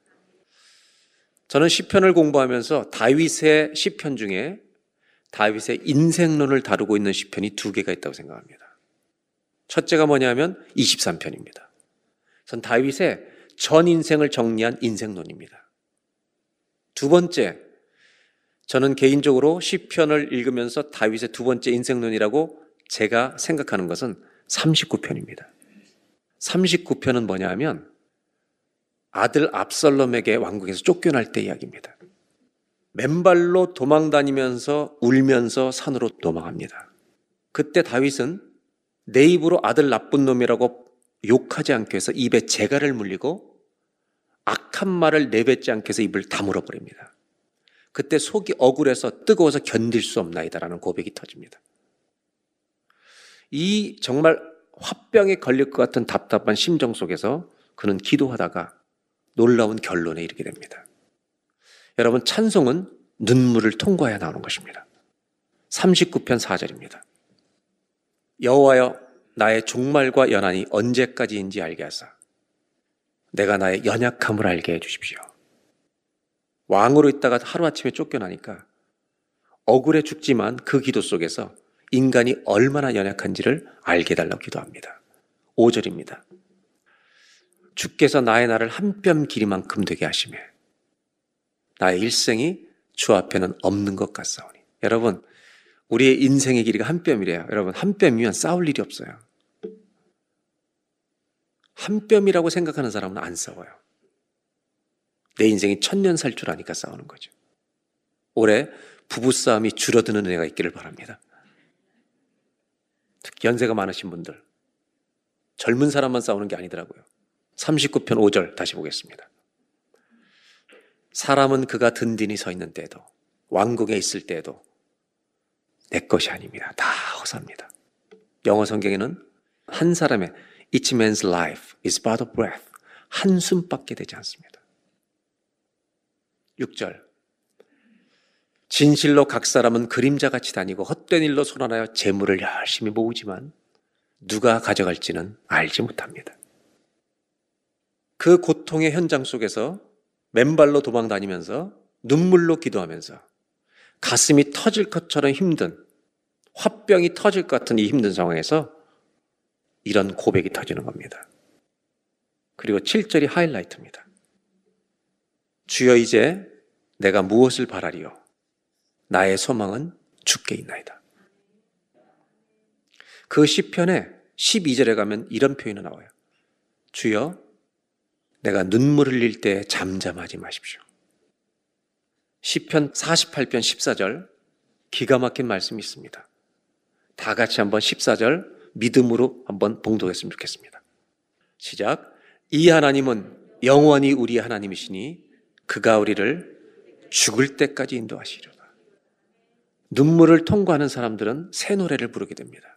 저는 시편을 공부하면서 다윗의 시편 중에 다윗의 인생론을 다루고 있는 시편이 두 개가 있다고 생각합니다. 첫째가 뭐냐면 23편입니다. 전 다윗의 전 인생을 정리한 인생론입니다. 두 번째, 저는 개인적으로 시편을 읽으면서 다윗의 두 번째 인생론이라고 제가 생각하는 것은 39편입니다. 39편은 뭐냐 하면 아들 압살롬에게 왕궁에서 쫓겨날 때 이야기입니다. 맨발로 도망다니면서 울면서 산으로 도망합니다. 그때 다윗은 내 입으로 아들 나쁜 놈이라고 욕하지 않기 위해서 입에 재갈을 물리고 악한 말을 내뱉지 않기 위해서 입을 다물어 버립니다. 그때 속이 억울해서 뜨거워서 견딜 수 없나이다라는 고백이 터집니다. 이 정말 화병에 걸릴 것 같은 답답한 심정 속에서 그는 기도하다가 놀라운 결론에 이르게 됩니다. 여러분, 찬송은 눈물을 통과해야 나오는 것입니다. 39편 4절입니다. 여호와여, 나의 종말과 연한이 언제까지인지 알게 하사 내가 나의 연약함을 알게 해주십시오. 왕으로 있다가 하루아침에 쫓겨나니까 억울해 죽지만 그 기도 속에서 인간이 얼마나 연약한지를 알게 해달라고 기도합니다. 5절입니다. 주께서 나의 날을 한 뼘 길이만큼 되게 하시며 나의 일생이 주 앞에는 없는 것 같사오니. 여러분, 우리의 인생의 길이가 한 뼘이래요. 여러분, 한 뼘이면 싸울 일이 없어요. 한 뼘이라고 생각하는 사람은 안 싸워요. 내 인생이 1000년 살 줄 아니까 싸우는 거죠. 올해 부부싸움이 줄어드는 은혜가 있기를 바랍니다. 특히 연세가 많으신 분들, 젊은 사람만 싸우는 게 아니더라고요. 39편 5절 다시 보겠습니다. 사람은 그가 든든히 서 있는 때에도 왕궁에 있을 때에도 내 것이 아닙니다. 다 허사입니다. 영어 성경에는 한 사람의 each man's life is but a breath, 한숨밖에 되지 않습니다. 6절. 진실로 각 사람은 그림자같이 다니고 헛된 일로 손안하여 재물을 열심히 모으지만 누가 가져갈지는 알지 못합니다. 그 고통의 현장 속에서 맨발로 도망다니면서 눈물로 기도하면서 가슴이 터질 것처럼 힘든, 화병이 터질 것 같은 이 힘든 상황에서 이런 고백이 터지는 겁니다. 그리고 7절이 하이라이트입니다. 주여, 이제 내가 무엇을 바라리요? 나의 소망은 주께 있나이다. 그 시편에 12절에 가면 이런 표현이 나와요. 주여, 내가 눈물 흘릴 때 잠잠하지 마십시오. 시편 48편 14절 기가 막힌 말씀이 있습니다. 다 같이 한번 14절 믿음으로 한번 봉독했으면 좋겠습니다. 시작. 이 하나님은 영원히 우리의 하나님이시니 그가 우리를 죽을 때까지 인도하시리로다. 눈물을 통과하는 사람들은 새 노래를 부르게 됩니다.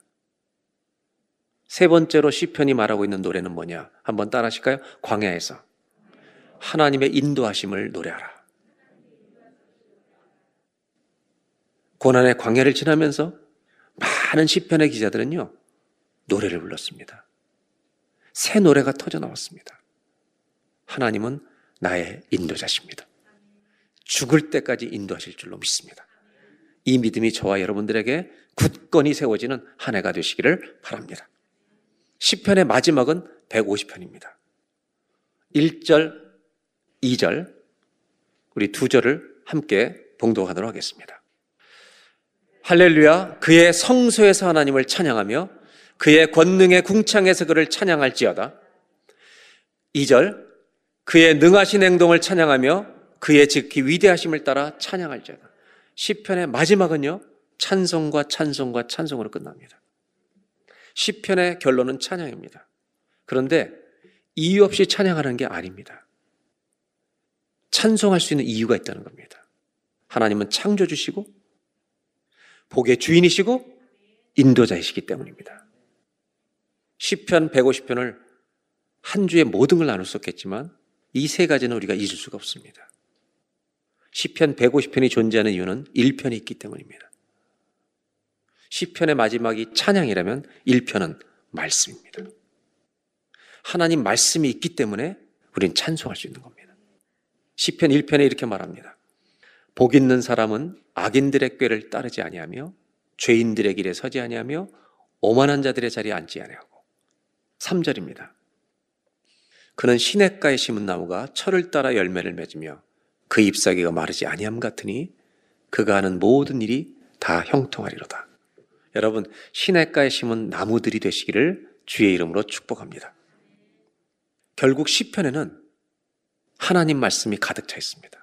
세 번째로 시편이 말하고 있는 노래는 뭐냐? 한번 따라 하실까요? 광야에서 하나님의 인도하심을 노래하라. 고난의 광야를 지나면서 많은 시편의 기자들은요, 노래를 불렀습니다. 새 노래가 터져나왔습니다. 하나님은 나의 인도자십니다. 죽을 때까지 인도하실 줄로 믿습니다. 이 믿음이 저와 여러분들에게 굳건히 세워지는 한 해가 되시기를 바랍니다. 시편의 마지막은 150편입니다. 1절, 2절, 우리 두 절을 함께 봉독하도록 하겠습니다. 할렐루야, 그의 성소에서 하나님을 찬양하며 그의 권능의 궁창에서 그를 찬양할지어다. 2절, 그의 능하신 행동을 찬양하며 그의 지극히 위대하심을 따라 찬양할지어다. 시편의 마지막은요, 찬송과 찬송과 찬송으로 끝납니다. 시편의 결론은 찬양입니다. 그런데 이유 없이 찬양하는 게 아닙니다. 찬송할 수 있는 이유가 있다는 겁니다. 하나님은 창조주시고 복의 주인이시고 인도자이시기 때문입니다. 시편 150편을 한 주에 모든 걸 나눌 수 없겠지만 이 세 가지는 우리가 잊을 수가 없습니다. 시편 150편이 존재하는 이유는 1편이 있기 때문입니다. 시편의 마지막이 찬양이라면 1편은 말씀입니다. 하나님 말씀이 있기 때문에 우린 찬송할 수 있는 겁니다. 시편 1편에 이렇게 말합니다. 복 있는 사람은 악인들의 꾀를 따르지 아니하며 죄인들의 길에 서지 아니하며 오만한 자들의 자리에 앉지 아니하고. 3절입니다. 그는 시냇가에 심은 나무가 철을 따라 열매를 맺으며 그 잎사귀가 마르지 아니함 같으니 그가 하는 모든 일이 다 형통하리로다. 여러분, 시냇가에 심은 나무들이 되시기를 주의 이름으로 축복합니다. 결국 시편에는 하나님 말씀이 가득 차 있습니다.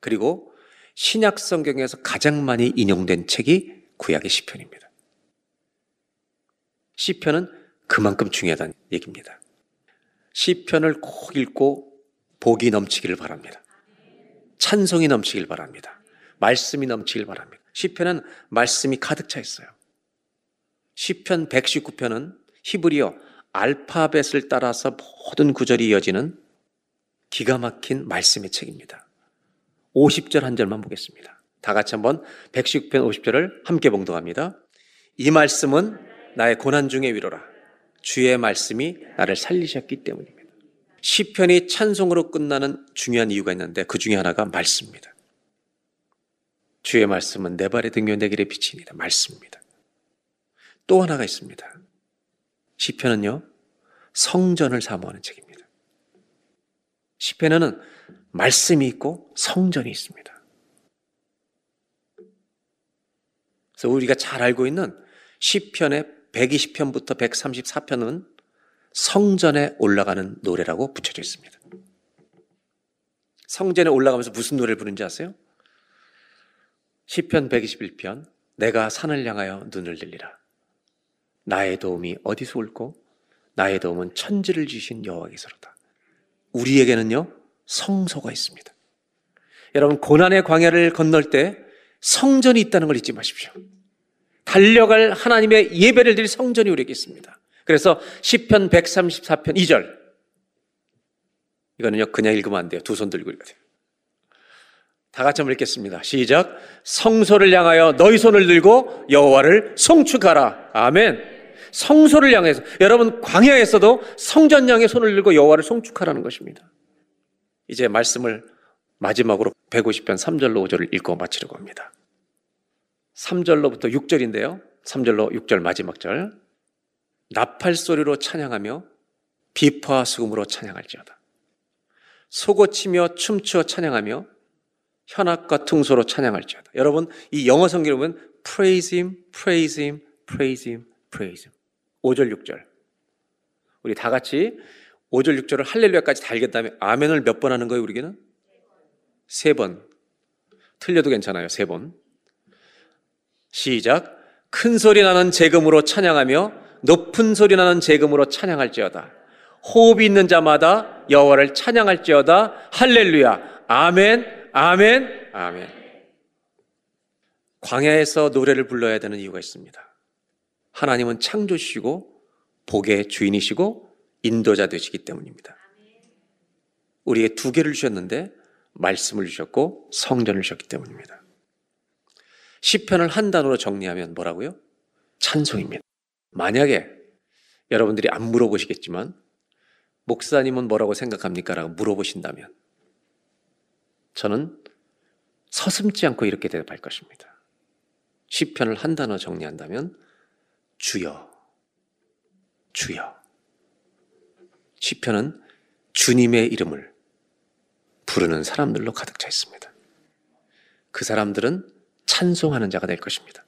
그리고 신약 성경에서 가장 많이 인용된 책이 구약의 시편입니다. 시편은 그만큼 중요하다는 얘기입니다. 시편을 꼭 읽고 복이 넘치기를 바랍니다. 찬송이 넘치길 바랍니다. 말씀이 넘치길 바랍니다. 시편은 말씀이 가득 차 있어요. 시편 119편은 히브리어 알파벳을 따라서 모든 구절이 이어지는 기가 막힌 말씀의 책입니다. 50절 한 절만 보겠습니다. 다 같이 한번 119편 50절을 함께 봉독합니다. 이 말씀은 나의 고난 중의 위로라. 주의 말씀이 나를 살리셨기 때문입니다. 시편이 찬송으로 끝나는 중요한 이유가 있는데 그 중에 하나가 말씀입니다. 주의 말씀은 내 발의 등이요 내 길의 빛이니라. 말씀입니다. 또 하나가 있습니다. 시편은요, 성전을 사모하는 책입니다. 시편에는 말씀이 있고 성전이 있습니다. 그래서 우리가 잘 알고 있는 시편의 120편부터 134편은 성전에 올라가는 노래라고 붙여져 있습니다. 성전에 올라가면서 무슨 노래를 부르는지 아세요? 시편 121편, 내가 산을 향하여 눈을 들리라. 나의 도움이 어디서 올꼬? 나의 도움은 천지를 지으신 여호와께서로다. 우리에게는요, 성소가 있습니다. 여러분, 고난의 광야를 건널 때 성전이 있다는 걸 잊지 마십시오. 달려갈 하나님의 예배를 드릴 성전이 우리에게 있습니다. 그래서 시편 134편 2절, 이거는요 그냥 읽으면 안 돼요. 두 손 들고 읽어야 돼요. 다 같이 한번 읽겠습니다. 시작. 성소를 향하여 너희 손을 들고 여호와를 송축하라. 아멘. 성소를 향해서, 여러분 광야에서도 성전 향해 손을 들고 여호와를 송축하라는 것입니다. 이제 말씀을 마지막으로 150편 3절로 5절을 읽고 마치려고 합니다. 3절로부터 6절인데요. 3절로 6절 마지막 절. 나팔 소리로 찬양하며 비파와 수금으로 찬양할지어다. 소고치며 춤추어 찬양하며 현악과 퉁소로 찬양할지어다. 여러분, 이 영어 성경을 보면 praise him, praise him, praise him, praise him. 5절, 6절. 우리 다 같이 5절, 6절을 할렐루야까지 다 읽은 다음에 아멘을 몇 번 하는 거예요, 우리에게는? 세 번. 틀려도 괜찮아요, 세 번. 시작. 큰 소리 나는 재금으로 찬양하며 높은 소리 나는 재금으로 찬양할지어다. 호흡이 있는 자마다 여호와를 찬양할지어다. 할렐루야. 아멘. 아멘, 아멘. 광야에서 노래를 불러야 되는 이유가 있습니다. 하나님은 창조시고 복의 주인이시고 인도자 되시기 때문입니다. 우리의 두 개를 주셨는데 말씀을 주셨고 성전을 주셨기 때문입니다. 시편을 한 단어로 정리하면 뭐라고요? 찬송입니다. 만약에 여러분들이 안 물어보시겠지만 목사님은 뭐라고 생각합니까? 라고 물어보신다면 저는 서슴지 않고 이렇게 대답할 것입니다. 시편을 한 단어 정리한다면 주여, 주여. 시편은 주님의 이름을 부르는 사람들로 가득 차 있습니다. 그 사람들은 찬송하는 자가 될 것입니다.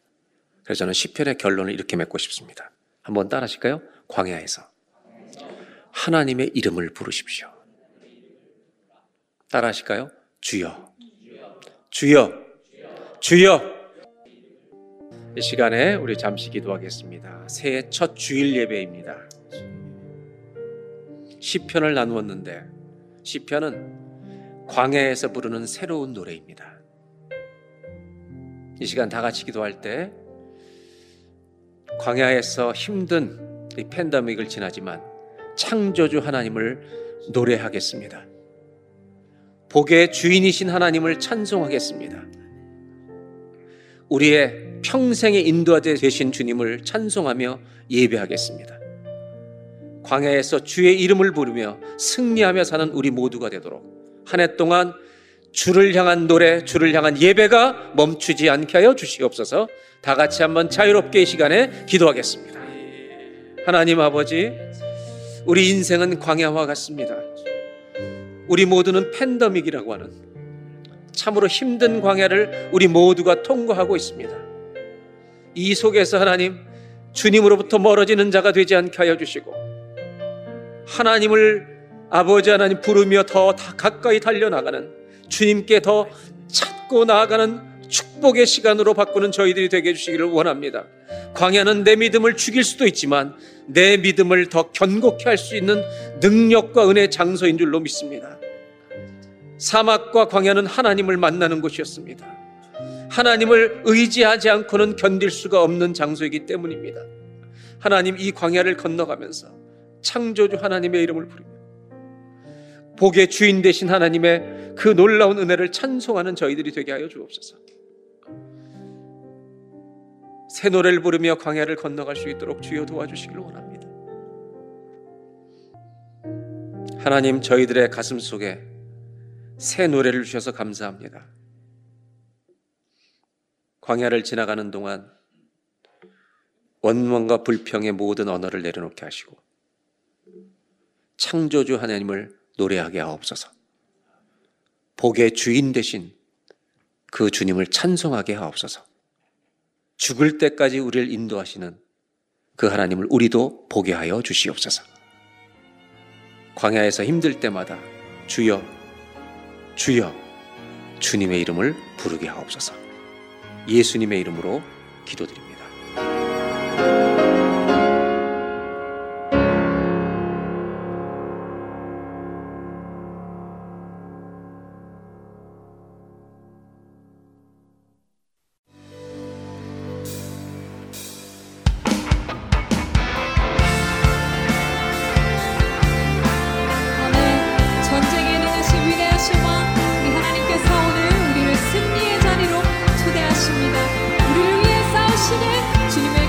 그래서 저는 시편의 결론을 이렇게 맺고 싶습니다. 한번 따라 하실까요? 광야에서 하나님의 이름을 부르십시오. 따라 하실까요? 주여, 주여, 주여. 이 시간에 우리 잠시 기도하겠습니다. 새해 첫 주일 예배입니다. 시편을 나누었는데 시편은 광야에서 부르는 새로운 노래입니다. 이 시간 다 같이 기도할 때 광야에서 힘든 이 팬데믹을 지나지만 창조주 하나님을 노래하겠습니다. 복의 주인이신 하나님을 찬송하겠습니다. 우리의 평생의 인도자 되신 주님을 찬송하며 예배하겠습니다. 광야에서 주의 이름을 부르며 승리하며 사는 우리 모두가 되도록 한 해 동안 주를 향한 노래, 주를 향한 예배가 멈추지 않게 하여 주시옵소서. 다 같이 한번 자유롭게 이 시간에 기도하겠습니다. 하나님 아버지, 우리 인생은 광야와 같습니다. 우리 모두는 팬데믹이라고 하는 참으로 힘든 광야를 우리 모두가 통과하고 있습니다. 이 속에서 하나님, 주님으로부터 멀어지는 자가 되지 않게 하여 주시고 하나님을 아버지 하나님 부르며 더 가까이 달려나가는 주님께 더 찾고 나아가는 축복의 시간으로 바꾸는 저희들이 되게 해주시기를 원합니다. 광야는 내 믿음을 죽일 수도 있지만 내 믿음을 더 견고케 할 수 있는 능력과 은혜의 장소인 줄로 믿습니다. 사막과 광야는 하나님을 만나는 곳이었습니다. 하나님을 의지하지 않고는 견딜 수가 없는 장소이기 때문입니다. 하나님, 이 광야를 건너가면서 창조주 하나님의 이름을 부르며 복의 주인 되신 하나님의 그 놀라운 은혜를 찬송하는 저희들이 되게 하여 주옵소서. 새 노래를 부르며 광야를 건너갈 수 있도록 주여 도와주시기를 원합니다. 하나님, 저희들의 가슴 속에 새 노래를 주셔서 감사합니다. 광야를 지나가는 동안 원망과 불평의 모든 언어를 내려놓게 하시고 창조주 하나님을 노래하게 하옵소서. 복의 주인 되신 그 주님을 찬송하게 하옵소서. 죽을 때까지 우리를 인도하시는 그 하나님을 우리도 보게 하여 주시옵소서. 광야에서 힘들 때마다 주여, 주여, 주님의 이름을 부르게 하옵소서. 예수님의 이름으로 기도드립니다. 주님의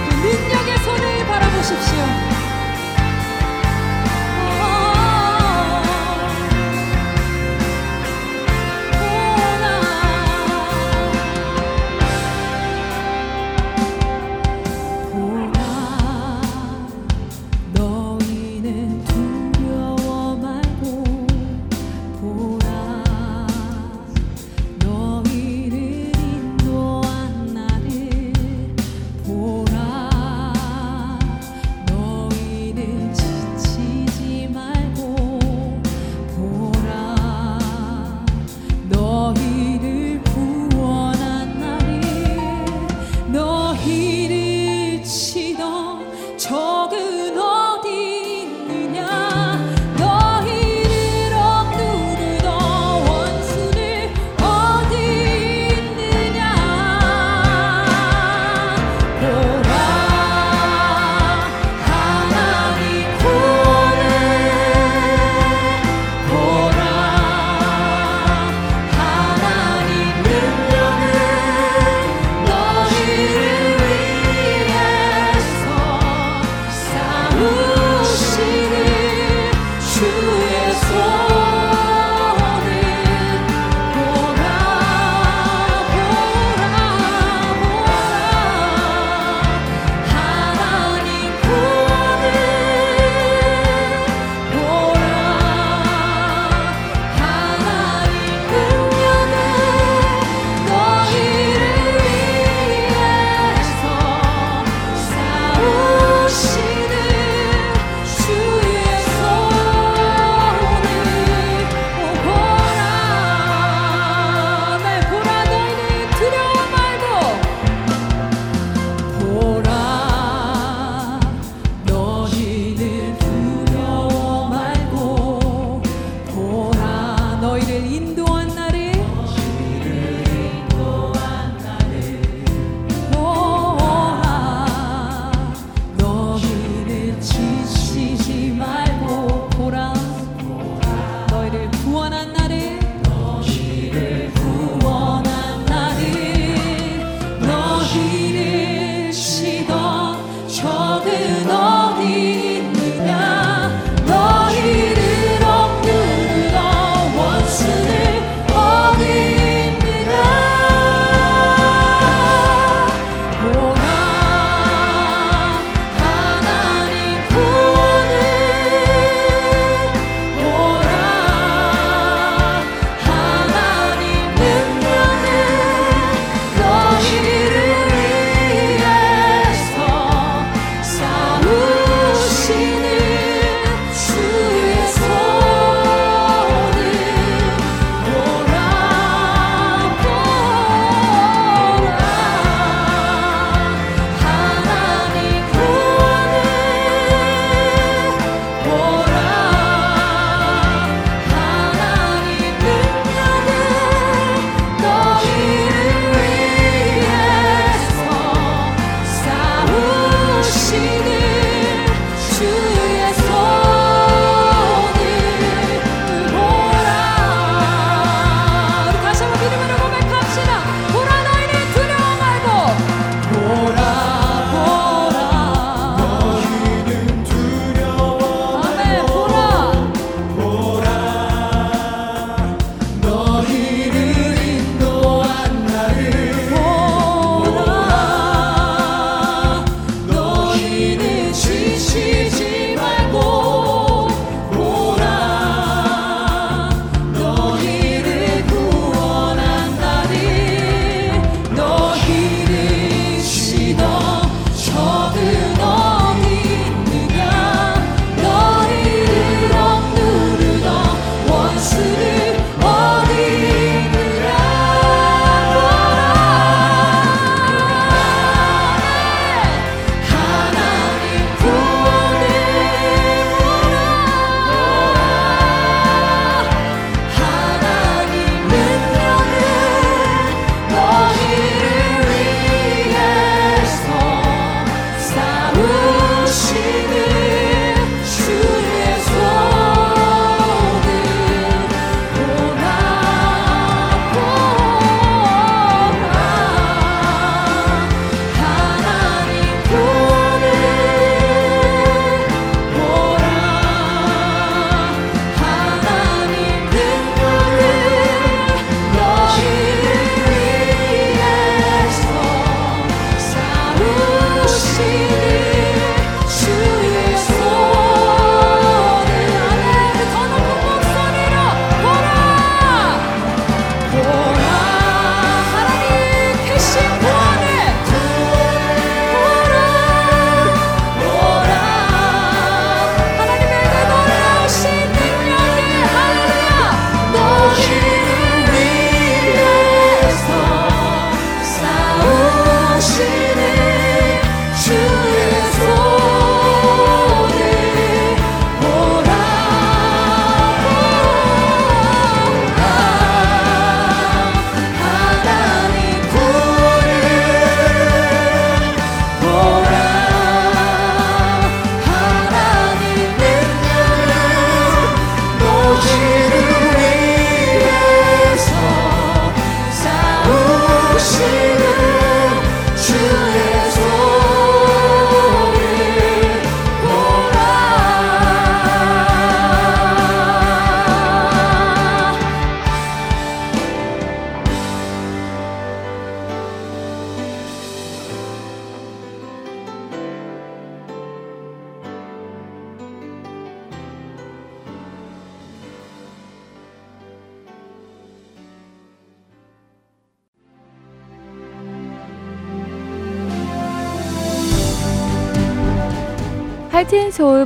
할튼 서울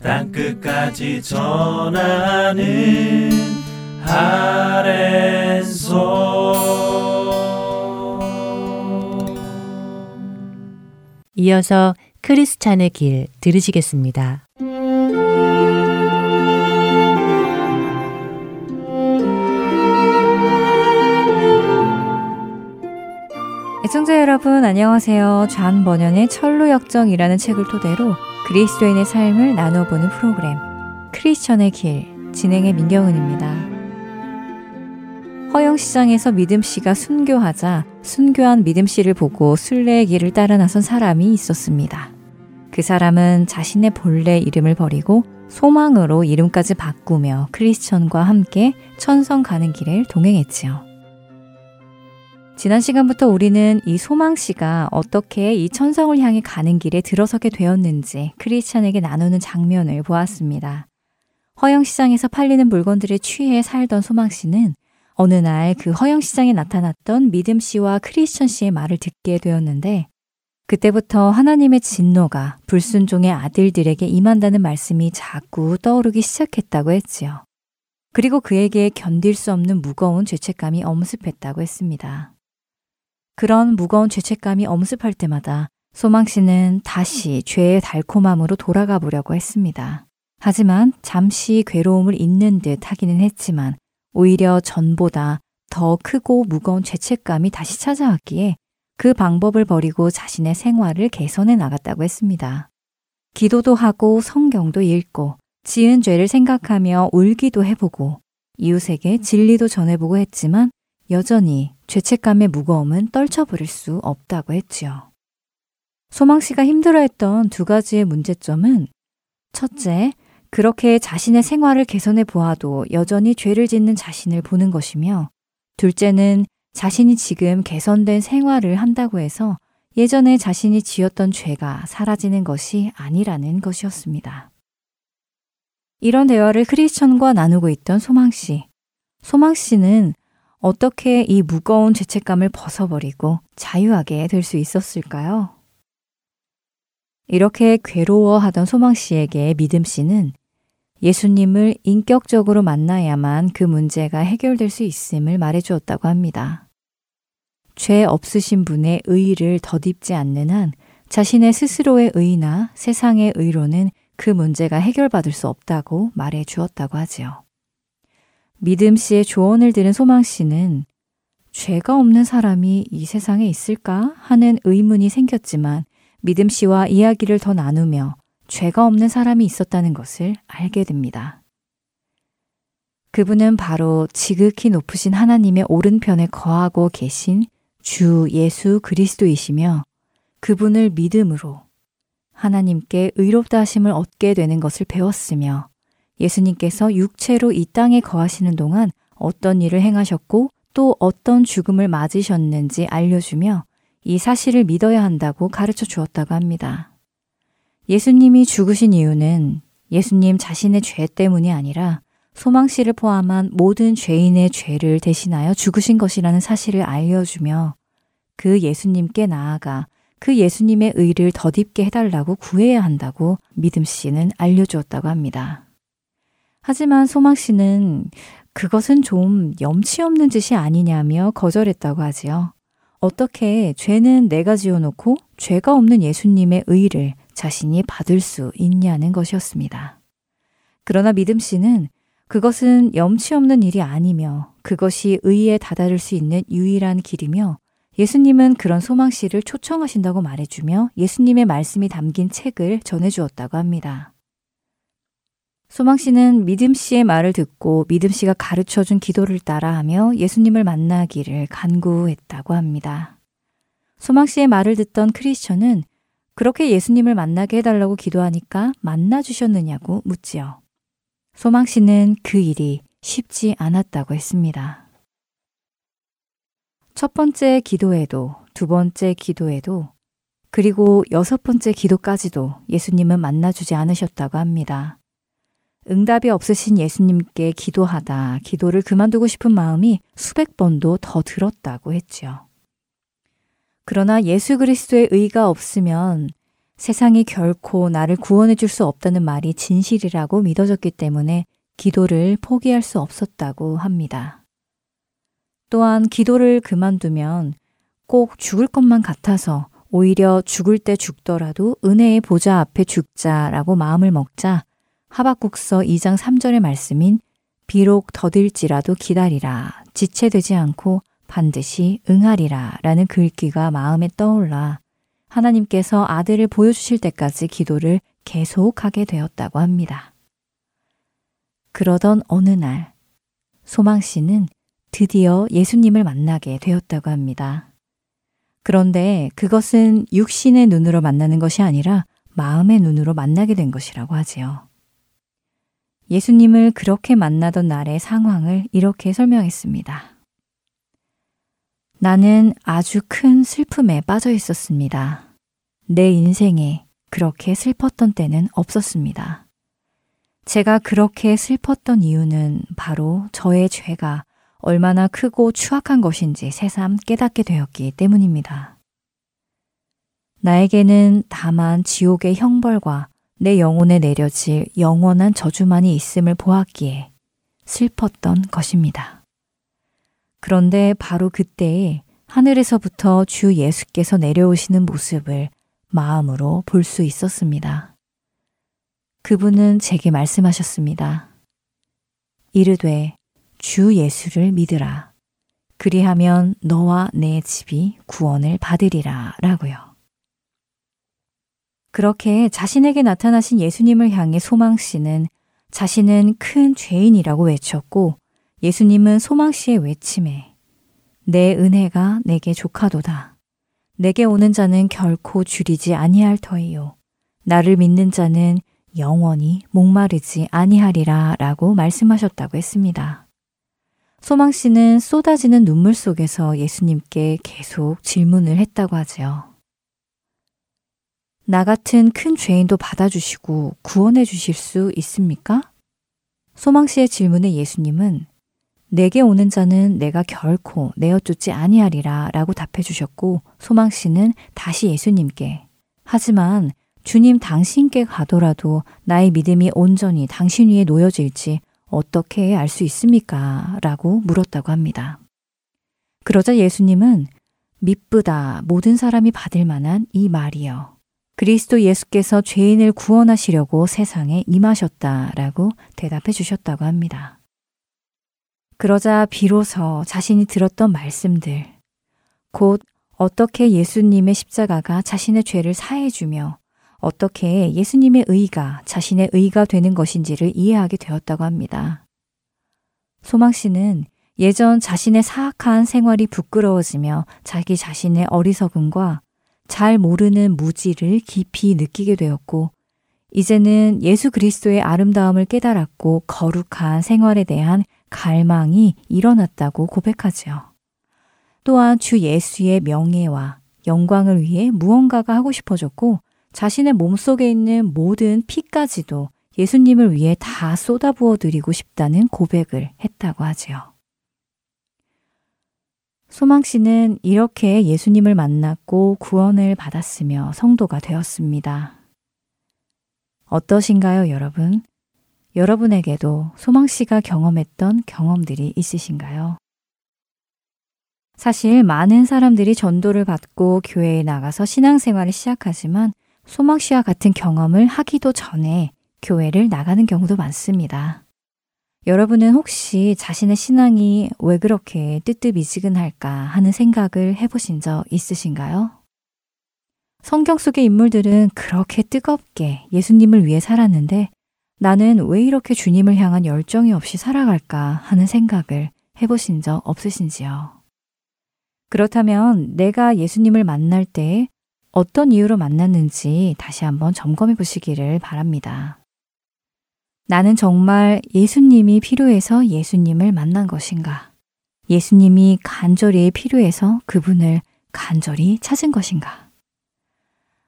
땅끝까지 전하는 하랜소. 이어서 크리스찬의 길 들으시겠습니다. 애청자 여러분 안녕하세요. 존 버년의 철로 역정이라는 책을 토대로 그리스도인의 삶을 나눠보는 프로그램 크리스천의 길, 진행의 민경은입니다. 허영시장에서 믿음씨가 순교하자 순교한 믿음씨를 보고 순례의 길을 따라 나선 사람이 있었습니다. 그 사람은 자신의 본래 이름을 버리고 소망으로 이름까지 바꾸며 크리스천과 함께 천성 가는 길을 동행했지요. 지난 시간부터 우리는 이 소망씨가 어떻게 이 천성을 향해 가는 길에 들어서게 되었는지 크리스찬에게 나누는 장면을 보았습니다. 허영시장에서 팔리는 물건들에 취해 살던 소망씨는 어느 날 그 허영시장에 나타났던 믿음씨와 크리스천씨의 말을 듣게 되었는데 그때부터 하나님의 진노가 불순종의 아들들에게 임한다는 말씀이 자꾸 떠오르기 시작했다고 했지요. 그리고 그에게 견딜 수 없는 무거운 죄책감이 엄습했다고 했습니다. 그런 무거운 죄책감이 엄습할 때마다 소망씨는 다시 죄의 달콤함으로 돌아가 보려고 했습니다. 하지만 잠시 괴로움을 잊는 듯 하기는 했지만 오히려 전보다 더 크고 무거운 죄책감이 다시 찾아왔기에 그 방법을 버리고 자신의 생활을 개선해 나갔다고 했습니다. 기도도 하고 성경도 읽고 지은 죄를 생각하며 울기도 해보고 이웃에게 진리도 전해보고 했지만 여전히 죄책감의 무거움은 떨쳐버릴 수 없다고 했지요. 소망씨가 힘들어했던 두 가지의 문제점은 첫째, 그렇게 자신의 생활을 개선해 보아도 여전히 죄를 짓는 자신을 보는 것이며 둘째는 자신이 지금 개선된 생활을 한다고 해서 예전에 자신이 지었던 죄가 사라지는 것이 아니라는 것이었습니다. 이런 대화를 크리스천과 나누고 있던 소망씨. 소망씨는 어떻게 이 무거운 죄책감을 벗어버리고 자유하게 될 수 있었을까요? 이렇게 괴로워하던 소망씨에게 믿음씨는 예수님을 인격적으로 만나야만 그 문제가 해결될 수 있음을 말해주었다고 합니다. 죄 없으신 분의 의의를 덧입지 않는 한 자신의 스스로의 의의나 세상의 의로는 그 문제가 해결받을 수 없다고 말해주었다고 하지요. 믿음 씨의 조언을 들은 소망 씨는 죄가 없는 사람이 이 세상에 있을까 하는 의문이 생겼지만 믿음 씨와 이야기를 더 나누며 죄가 없는 사람이 있었다는 것을 알게 됩니다. 그분은 바로 지극히 높으신 하나님의 오른편에 거하고 계신 주 예수 그리스도이시며 그분을 믿음으로 하나님께 의롭다 하심을 얻게 되는 것을 배웠으며 예수님께서 육체로 이 땅에 거하시는 동안 어떤 일을 행하셨고 또 어떤 죽음을 맞으셨는지 알려주며 이 사실을 믿어야 한다고 가르쳐 주었다고 합니다. 예수님이 죽으신 이유는 예수님 자신의 죄 때문이 아니라 소망씨를 포함한 모든 죄인의 죄를 대신하여 죽으신 것이라는 사실을 알려주며 그 예수님께 나아가 그 예수님의 의를 덧입게 해달라고 구해야 한다고 믿음씨는 알려주었다고 합니다. 하지만 소망씨는 그것은 좀 염치 없는 짓이 아니냐며 거절했다고 하지요. 어떻게 죄는 내가 지어놓고 죄가 없는 예수님의 의를 자신이 받을 수 있냐는 것이었습니다. 그러나 믿음씨는 그것은 염치 없는 일이 아니며 그것이 의에 다다를 수 있는 유일한 길이며 예수님은 그런 소망씨를 초청하신다고 말해주며 예수님의 말씀이 담긴 책을 전해주었다고 합니다. 소망씨는 믿음씨의 말을 듣고 믿음씨가 가르쳐준 기도를 따라하며 예수님을 만나기를 간구했다고 합니다. 소망씨의 말을 듣던 크리스천은 그렇게 예수님을 만나게 해달라고 기도하니까 만나주셨느냐고 묻지요. 소망씨는 그 일이 쉽지 않았다고 했습니다. 첫 번째 기도에도, 두 번째 기도에도, 그리고 여섯 번째 기도까지도 예수님은 만나주지 않으셨다고 합니다. 응답이 없으신 예수님께 기도하다 기도를 그만두고 싶은 마음이 수백 번도 더 들었다고 했지요. 그러나 예수 그리스도의 의가 없으면 세상이 결코 나를 구원해 줄 수 없다는 말이 진실이라고 믿어졌기 때문에 기도를 포기할 수 없었다고 합니다. 또한 기도를 그만두면 꼭 죽을 것만 같아서 오히려 죽을 때 죽더라도 은혜의 보좌 앞에 죽자라고 마음을 먹자 하박국서 2장 3절의 말씀인 비록 더딜지라도 기다리라 지체되지 않고 반드시 응하리라 라는 글귀가 마음에 떠올라 하나님께서 아들을 보여주실 때까지 기도를 계속하게 되었다고 합니다. 그러던 어느 날 소망씨는 드디어 예수님을 만나게 되었다고 합니다. 그런데 그것은 육신의 눈으로 만나는 것이 아니라 마음의 눈으로 만나게 된 것이라고 하지요. 예수님을 그렇게 만나던 날의 상황을 이렇게 설명했습니다. 나는 아주 큰 슬픔에 빠져 있었습니다. 내 인생에 그렇게 슬펐던 때는 없었습니다. 제가 그렇게 슬펐던 이유는 바로 저의 죄가 얼마나 크고 추악한 것인지 새삼 깨닫게 되었기 때문입니다. 나에게는 다만 지옥의 형벌과 내 영혼에 내려질 영원한 저주만이 있음을 보았기에 슬펐던 것입니다. 그런데 바로 그때에 하늘에서부터 주 예수께서 내려오시는 모습을 마음으로 볼 수 있었습니다. 그분은 제게 말씀하셨습니다. 이르되 주 예수를 믿으라. 그리하면 너와 내 집이 구원을 받으리라 라고요. 그렇게 자신에게 나타나신 예수님을 향해 소망씨는 자신은 큰 죄인이라고 외쳤고 예수님은 소망씨의 외침에 내 은혜가 내게 족하도다. 내게 오는 자는 결코 줄이지 아니할 터이요. 나를 믿는 자는 영원히 목마르지 아니하리라 라고 말씀하셨다고 했습니다. 소망씨는 쏟아지는 눈물 속에서 예수님께 계속 질문을 했다고 하지요. 나 같은 큰 죄인도 받아주시고 구원해 주실 수 있습니까? 소망씨의 질문에 예수님은 내게 오는 자는 내가 결코 내어쫓지 아니하리라 라고 답해 주셨고 소망씨는 다시 예수님께 하지만 주님 당신께 가더라도 나의 믿음이 온전히 당신 위에 놓여질지 어떻게 알 수 있습니까? 라고 물었다고 합니다. 그러자 예수님은 미쁘다 모든 사람이 받을 만한 이 말이여. 그리스도 예수께서 죄인을 구원하시려고 세상에 임하셨다라고 대답해 주셨다고 합니다. 그러자 비로소 자신이 들었던 말씀들 곧 어떻게 예수님의 십자가가 자신의 죄를 사해 주며 어떻게 예수님의 의가 자신의 의가 되는 것인지를 이해하게 되었다고 합니다. 소망씨는 예전 자신의 사악한 생활이 부끄러워지며 자기 자신의 어리석음과 잘 모르는 무지를 깊이 느끼게 되었고 이제는 예수 그리스도의 아름다움을 깨달았고 거룩한 생활에 대한 갈망이 일어났다고 고백하지요. 또한 주 예수의 명예와 영광을 위해 무언가가 하고 싶어졌고 자신의 몸속에 있는 모든 피까지도 예수님을 위해 다 쏟아부어 드리고 싶다는 고백을 했다고 하지요. 소망씨는 이렇게 예수님을 만났고 구원을 받았으며 성도가 되었습니다. 어떠신가요, 여러분? 여러분에게도 소망씨가 경험했던 경험들이 있으신가요? 사실 많은 사람들이 전도를 받고 교회에 나가서 신앙생활을 시작하지만 소망씨와 같은 경험을 하기도 전에 교회를 나가는 경우도 많습니다. 여러분은 혹시 자신의 신앙이 왜 그렇게 뜨뜻미지근할까 하는 생각을 해보신 적 있으신가요? 성경 속의 인물들은 그렇게 뜨겁게 예수님을 위해 살았는데 나는 왜 이렇게 주님을 향한 열정이 없이 살아갈까 하는 생각을 해보신 적 없으신지요? 그렇다면 내가 예수님을 만날 때 어떤 이유로 만났는지 다시 한번 점검해 보시기를 바랍니다. 나는 정말 예수님이 필요해서 예수님을 만난 것인가? 예수님이 간절히 필요해서 그분을 간절히 찾은 것인가?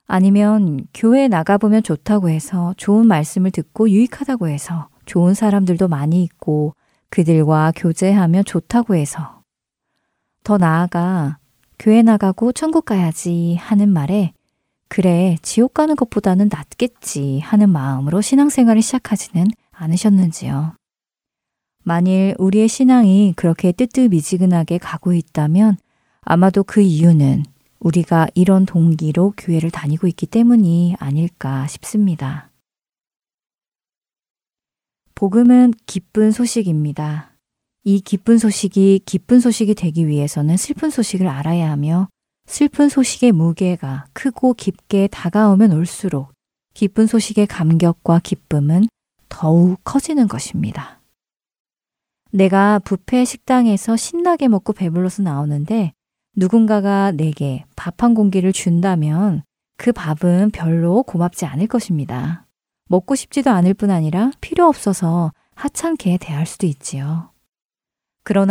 아니면 교회에 나가보면 좋다고 해서 좋은 말씀을 듣고 유익하다고 해서 좋은 사람들도 많이 있고 그들과 교제하면 좋다고 해서 더 나아가 교회 나가고 천국 가야지 하는 말에 그래 지옥 가는 것보다는 낫겠지 하는 마음으로 신앙생활을 시작하지는 않으셨는지요. 만일 우리의 신앙이 그렇게 뜨뜻미지근하게 가고 있다면 아마도 그 이유는 우리가 이런 동기로 교회를 다니고 있기 때문이 아닐까 싶습니다. 복음은 기쁜 소식입니다. 이 기쁜 소식이 되기 위해서는 슬픈 소식을 알아야 하며 슬픈 소식의 무게가 크고 깊게 다가오면 올수록 기쁜 소식의 감격과 기쁨은 더욱 커지는 것입니다. 내가 뷔페 식당에서 신나게 먹고 배불러서 나오는데 누군가가 내게 밥 한 공기를 준다면 그 밥은 별로 고맙지 않을 것입니다. 먹고 싶지도 않을 뿐 아니라 필요 없어서 하찮게 대할 수도 있지요.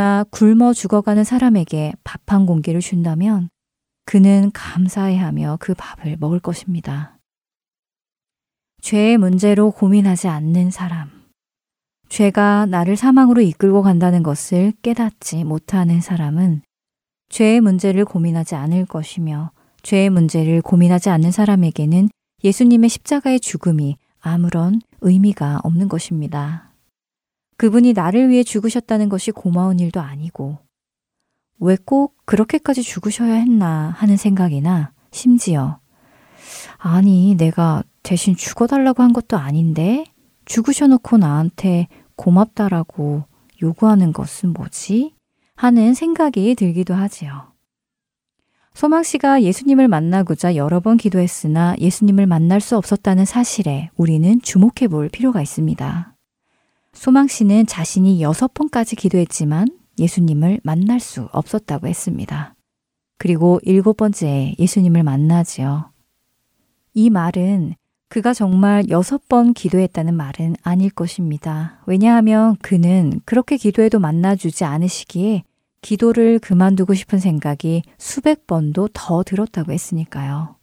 그러나 굶어 죽어가는 사람에게 밥 한 공기를 준다면 그는 감사해하며 그 밥을 먹을 것입니다. 죄의 문제로 고민하지 않는 사람, 죄가 나를 사망으로 이끌고 간다는 것을 깨닫지 못하는 사람은 죄의 문제를 고민하지 않을 것이며 죄의 문제를 고민하지 않는 사람에게는 예수님의 십자가의 죽음이 아무런 의미가 없는 것입니다. 그분이 나를 위해 죽으셨다는 것이 고마운 일도 아니고 왜 꼭 그렇게까지 죽으셔야 했나 하는 생각이나 심지어 아니 내가 대신 죽어달라고 한 것도 아닌데 죽으셔놓고 나한테 고맙다라고 요구하는 것은 뭐지? 하는 생각이 들기도 하지요. 소망 씨가 예수님을 만나고자 여러 번 기도했으나 예수님을 만날 수 없었다는 사실에 우리는 주목해 볼 필요가 있습니다. 소망 씨는 자신이 6번까지 기도했지만 예수님을 만날 수 없었다고 했습니다. 그리고 7번째에 예수님을 만나지요. 이 말은 그가 정말 6번 기도했다는 말은 아닐 것입니다. 왜냐하면 그는 그렇게 기도해도 만나주지 않으시기에 기도를 그만두고 싶은 생각이 수백 번도 더 들었다고 했으니까요.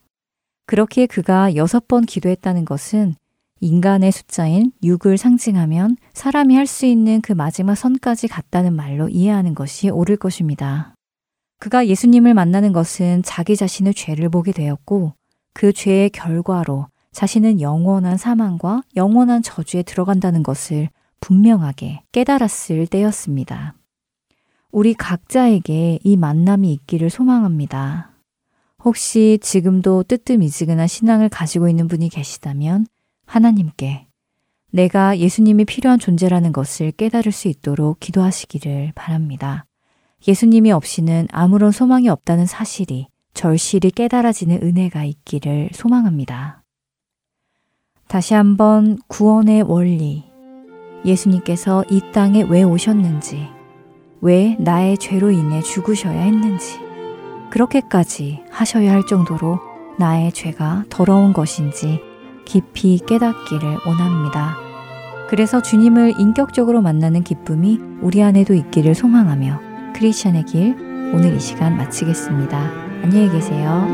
그렇기에 그가 6번 기도했다는 것은 인간의 숫자인 6을 상징하면 사람이 할 수 있는 그 마지막 선까지 갔다는 말로 이해하는 것이 옳을 것입니다. 그가 예수님을 만나는 것은 자기 자신의 죄를 보게 되었고 그 죄의 결과로 자신은 영원한 사망과 영원한 저주에 들어간다는 것을 분명하게 깨달았을 때였습니다. 우리 각자에게 이 만남이 있기를 소망합니다. 혹시 지금도 뜨뜻미지근한 신앙을 가지고 있는 분이 계시다면 하나님께 내가 예수님이 필요한 존재라는 것을 깨달을 수 있도록 기도하시기를 바랍니다. 예수님이 없이는 아무런 소망이 없다는 사실이 절실히 깨달아지는 은혜가 있기를 소망합니다. 다시 한번 구원의 원리, 예수님께서 이 땅에 왜 오셨는지, 왜 나의 죄로 인해 죽으셔야 했는지, 그렇게까지 하셔야 할 정도로 나의 죄가 더러운 것인지 깊이 깨닫기를 원합니다. 그래서 주님을 인격적으로 만나는 기쁨이 우리 안에도 있기를 소망하며 크리스천의 길 오늘 이 시간 마치겠습니다. 안녕히 계세요.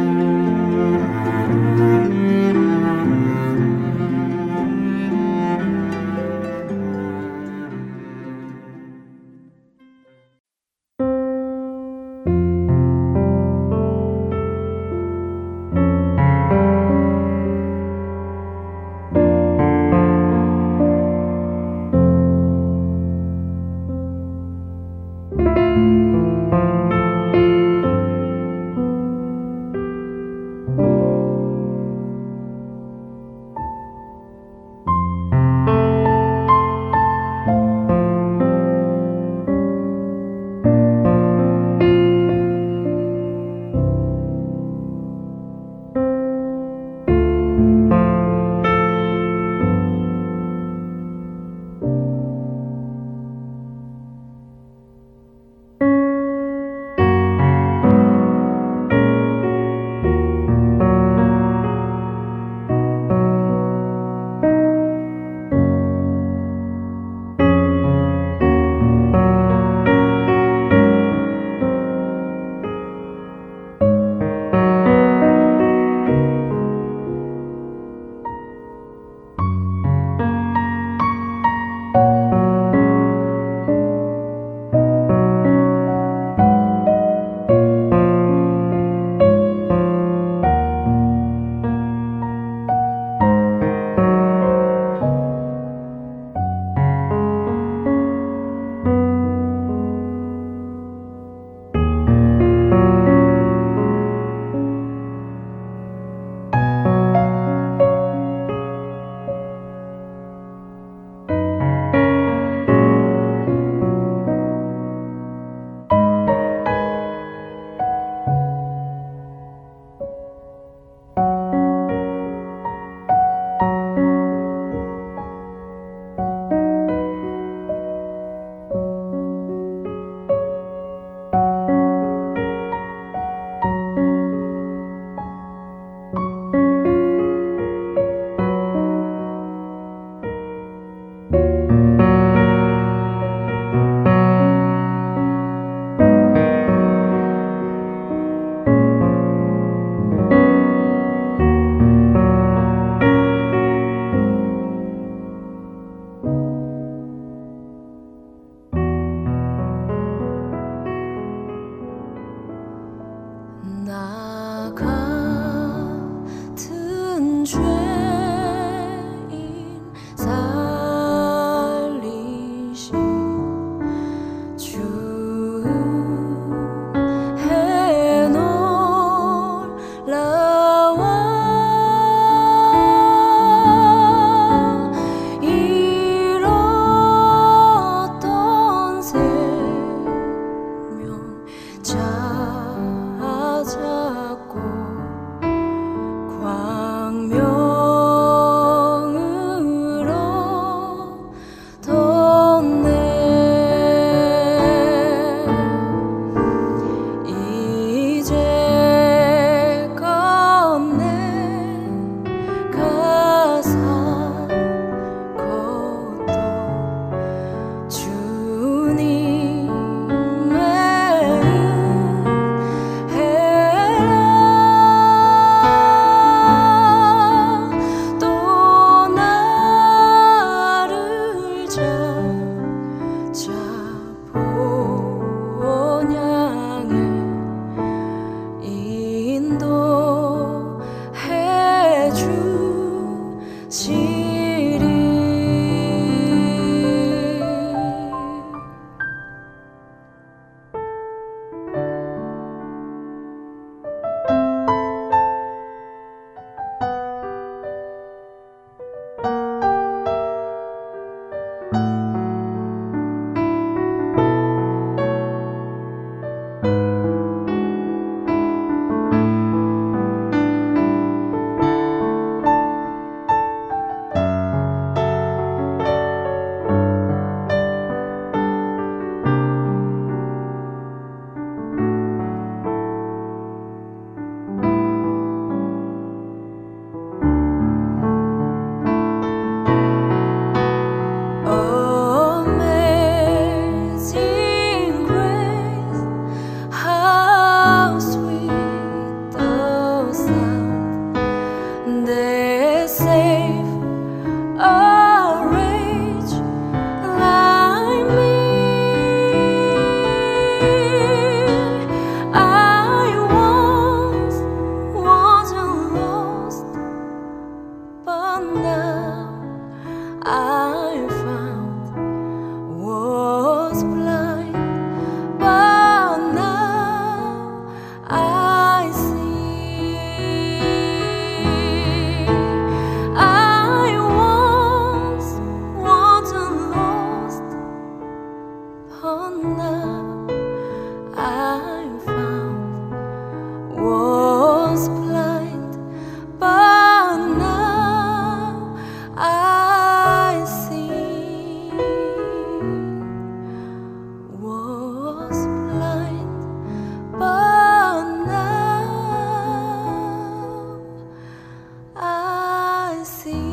on love I found was blind, but now I see. Was blind, but now I see.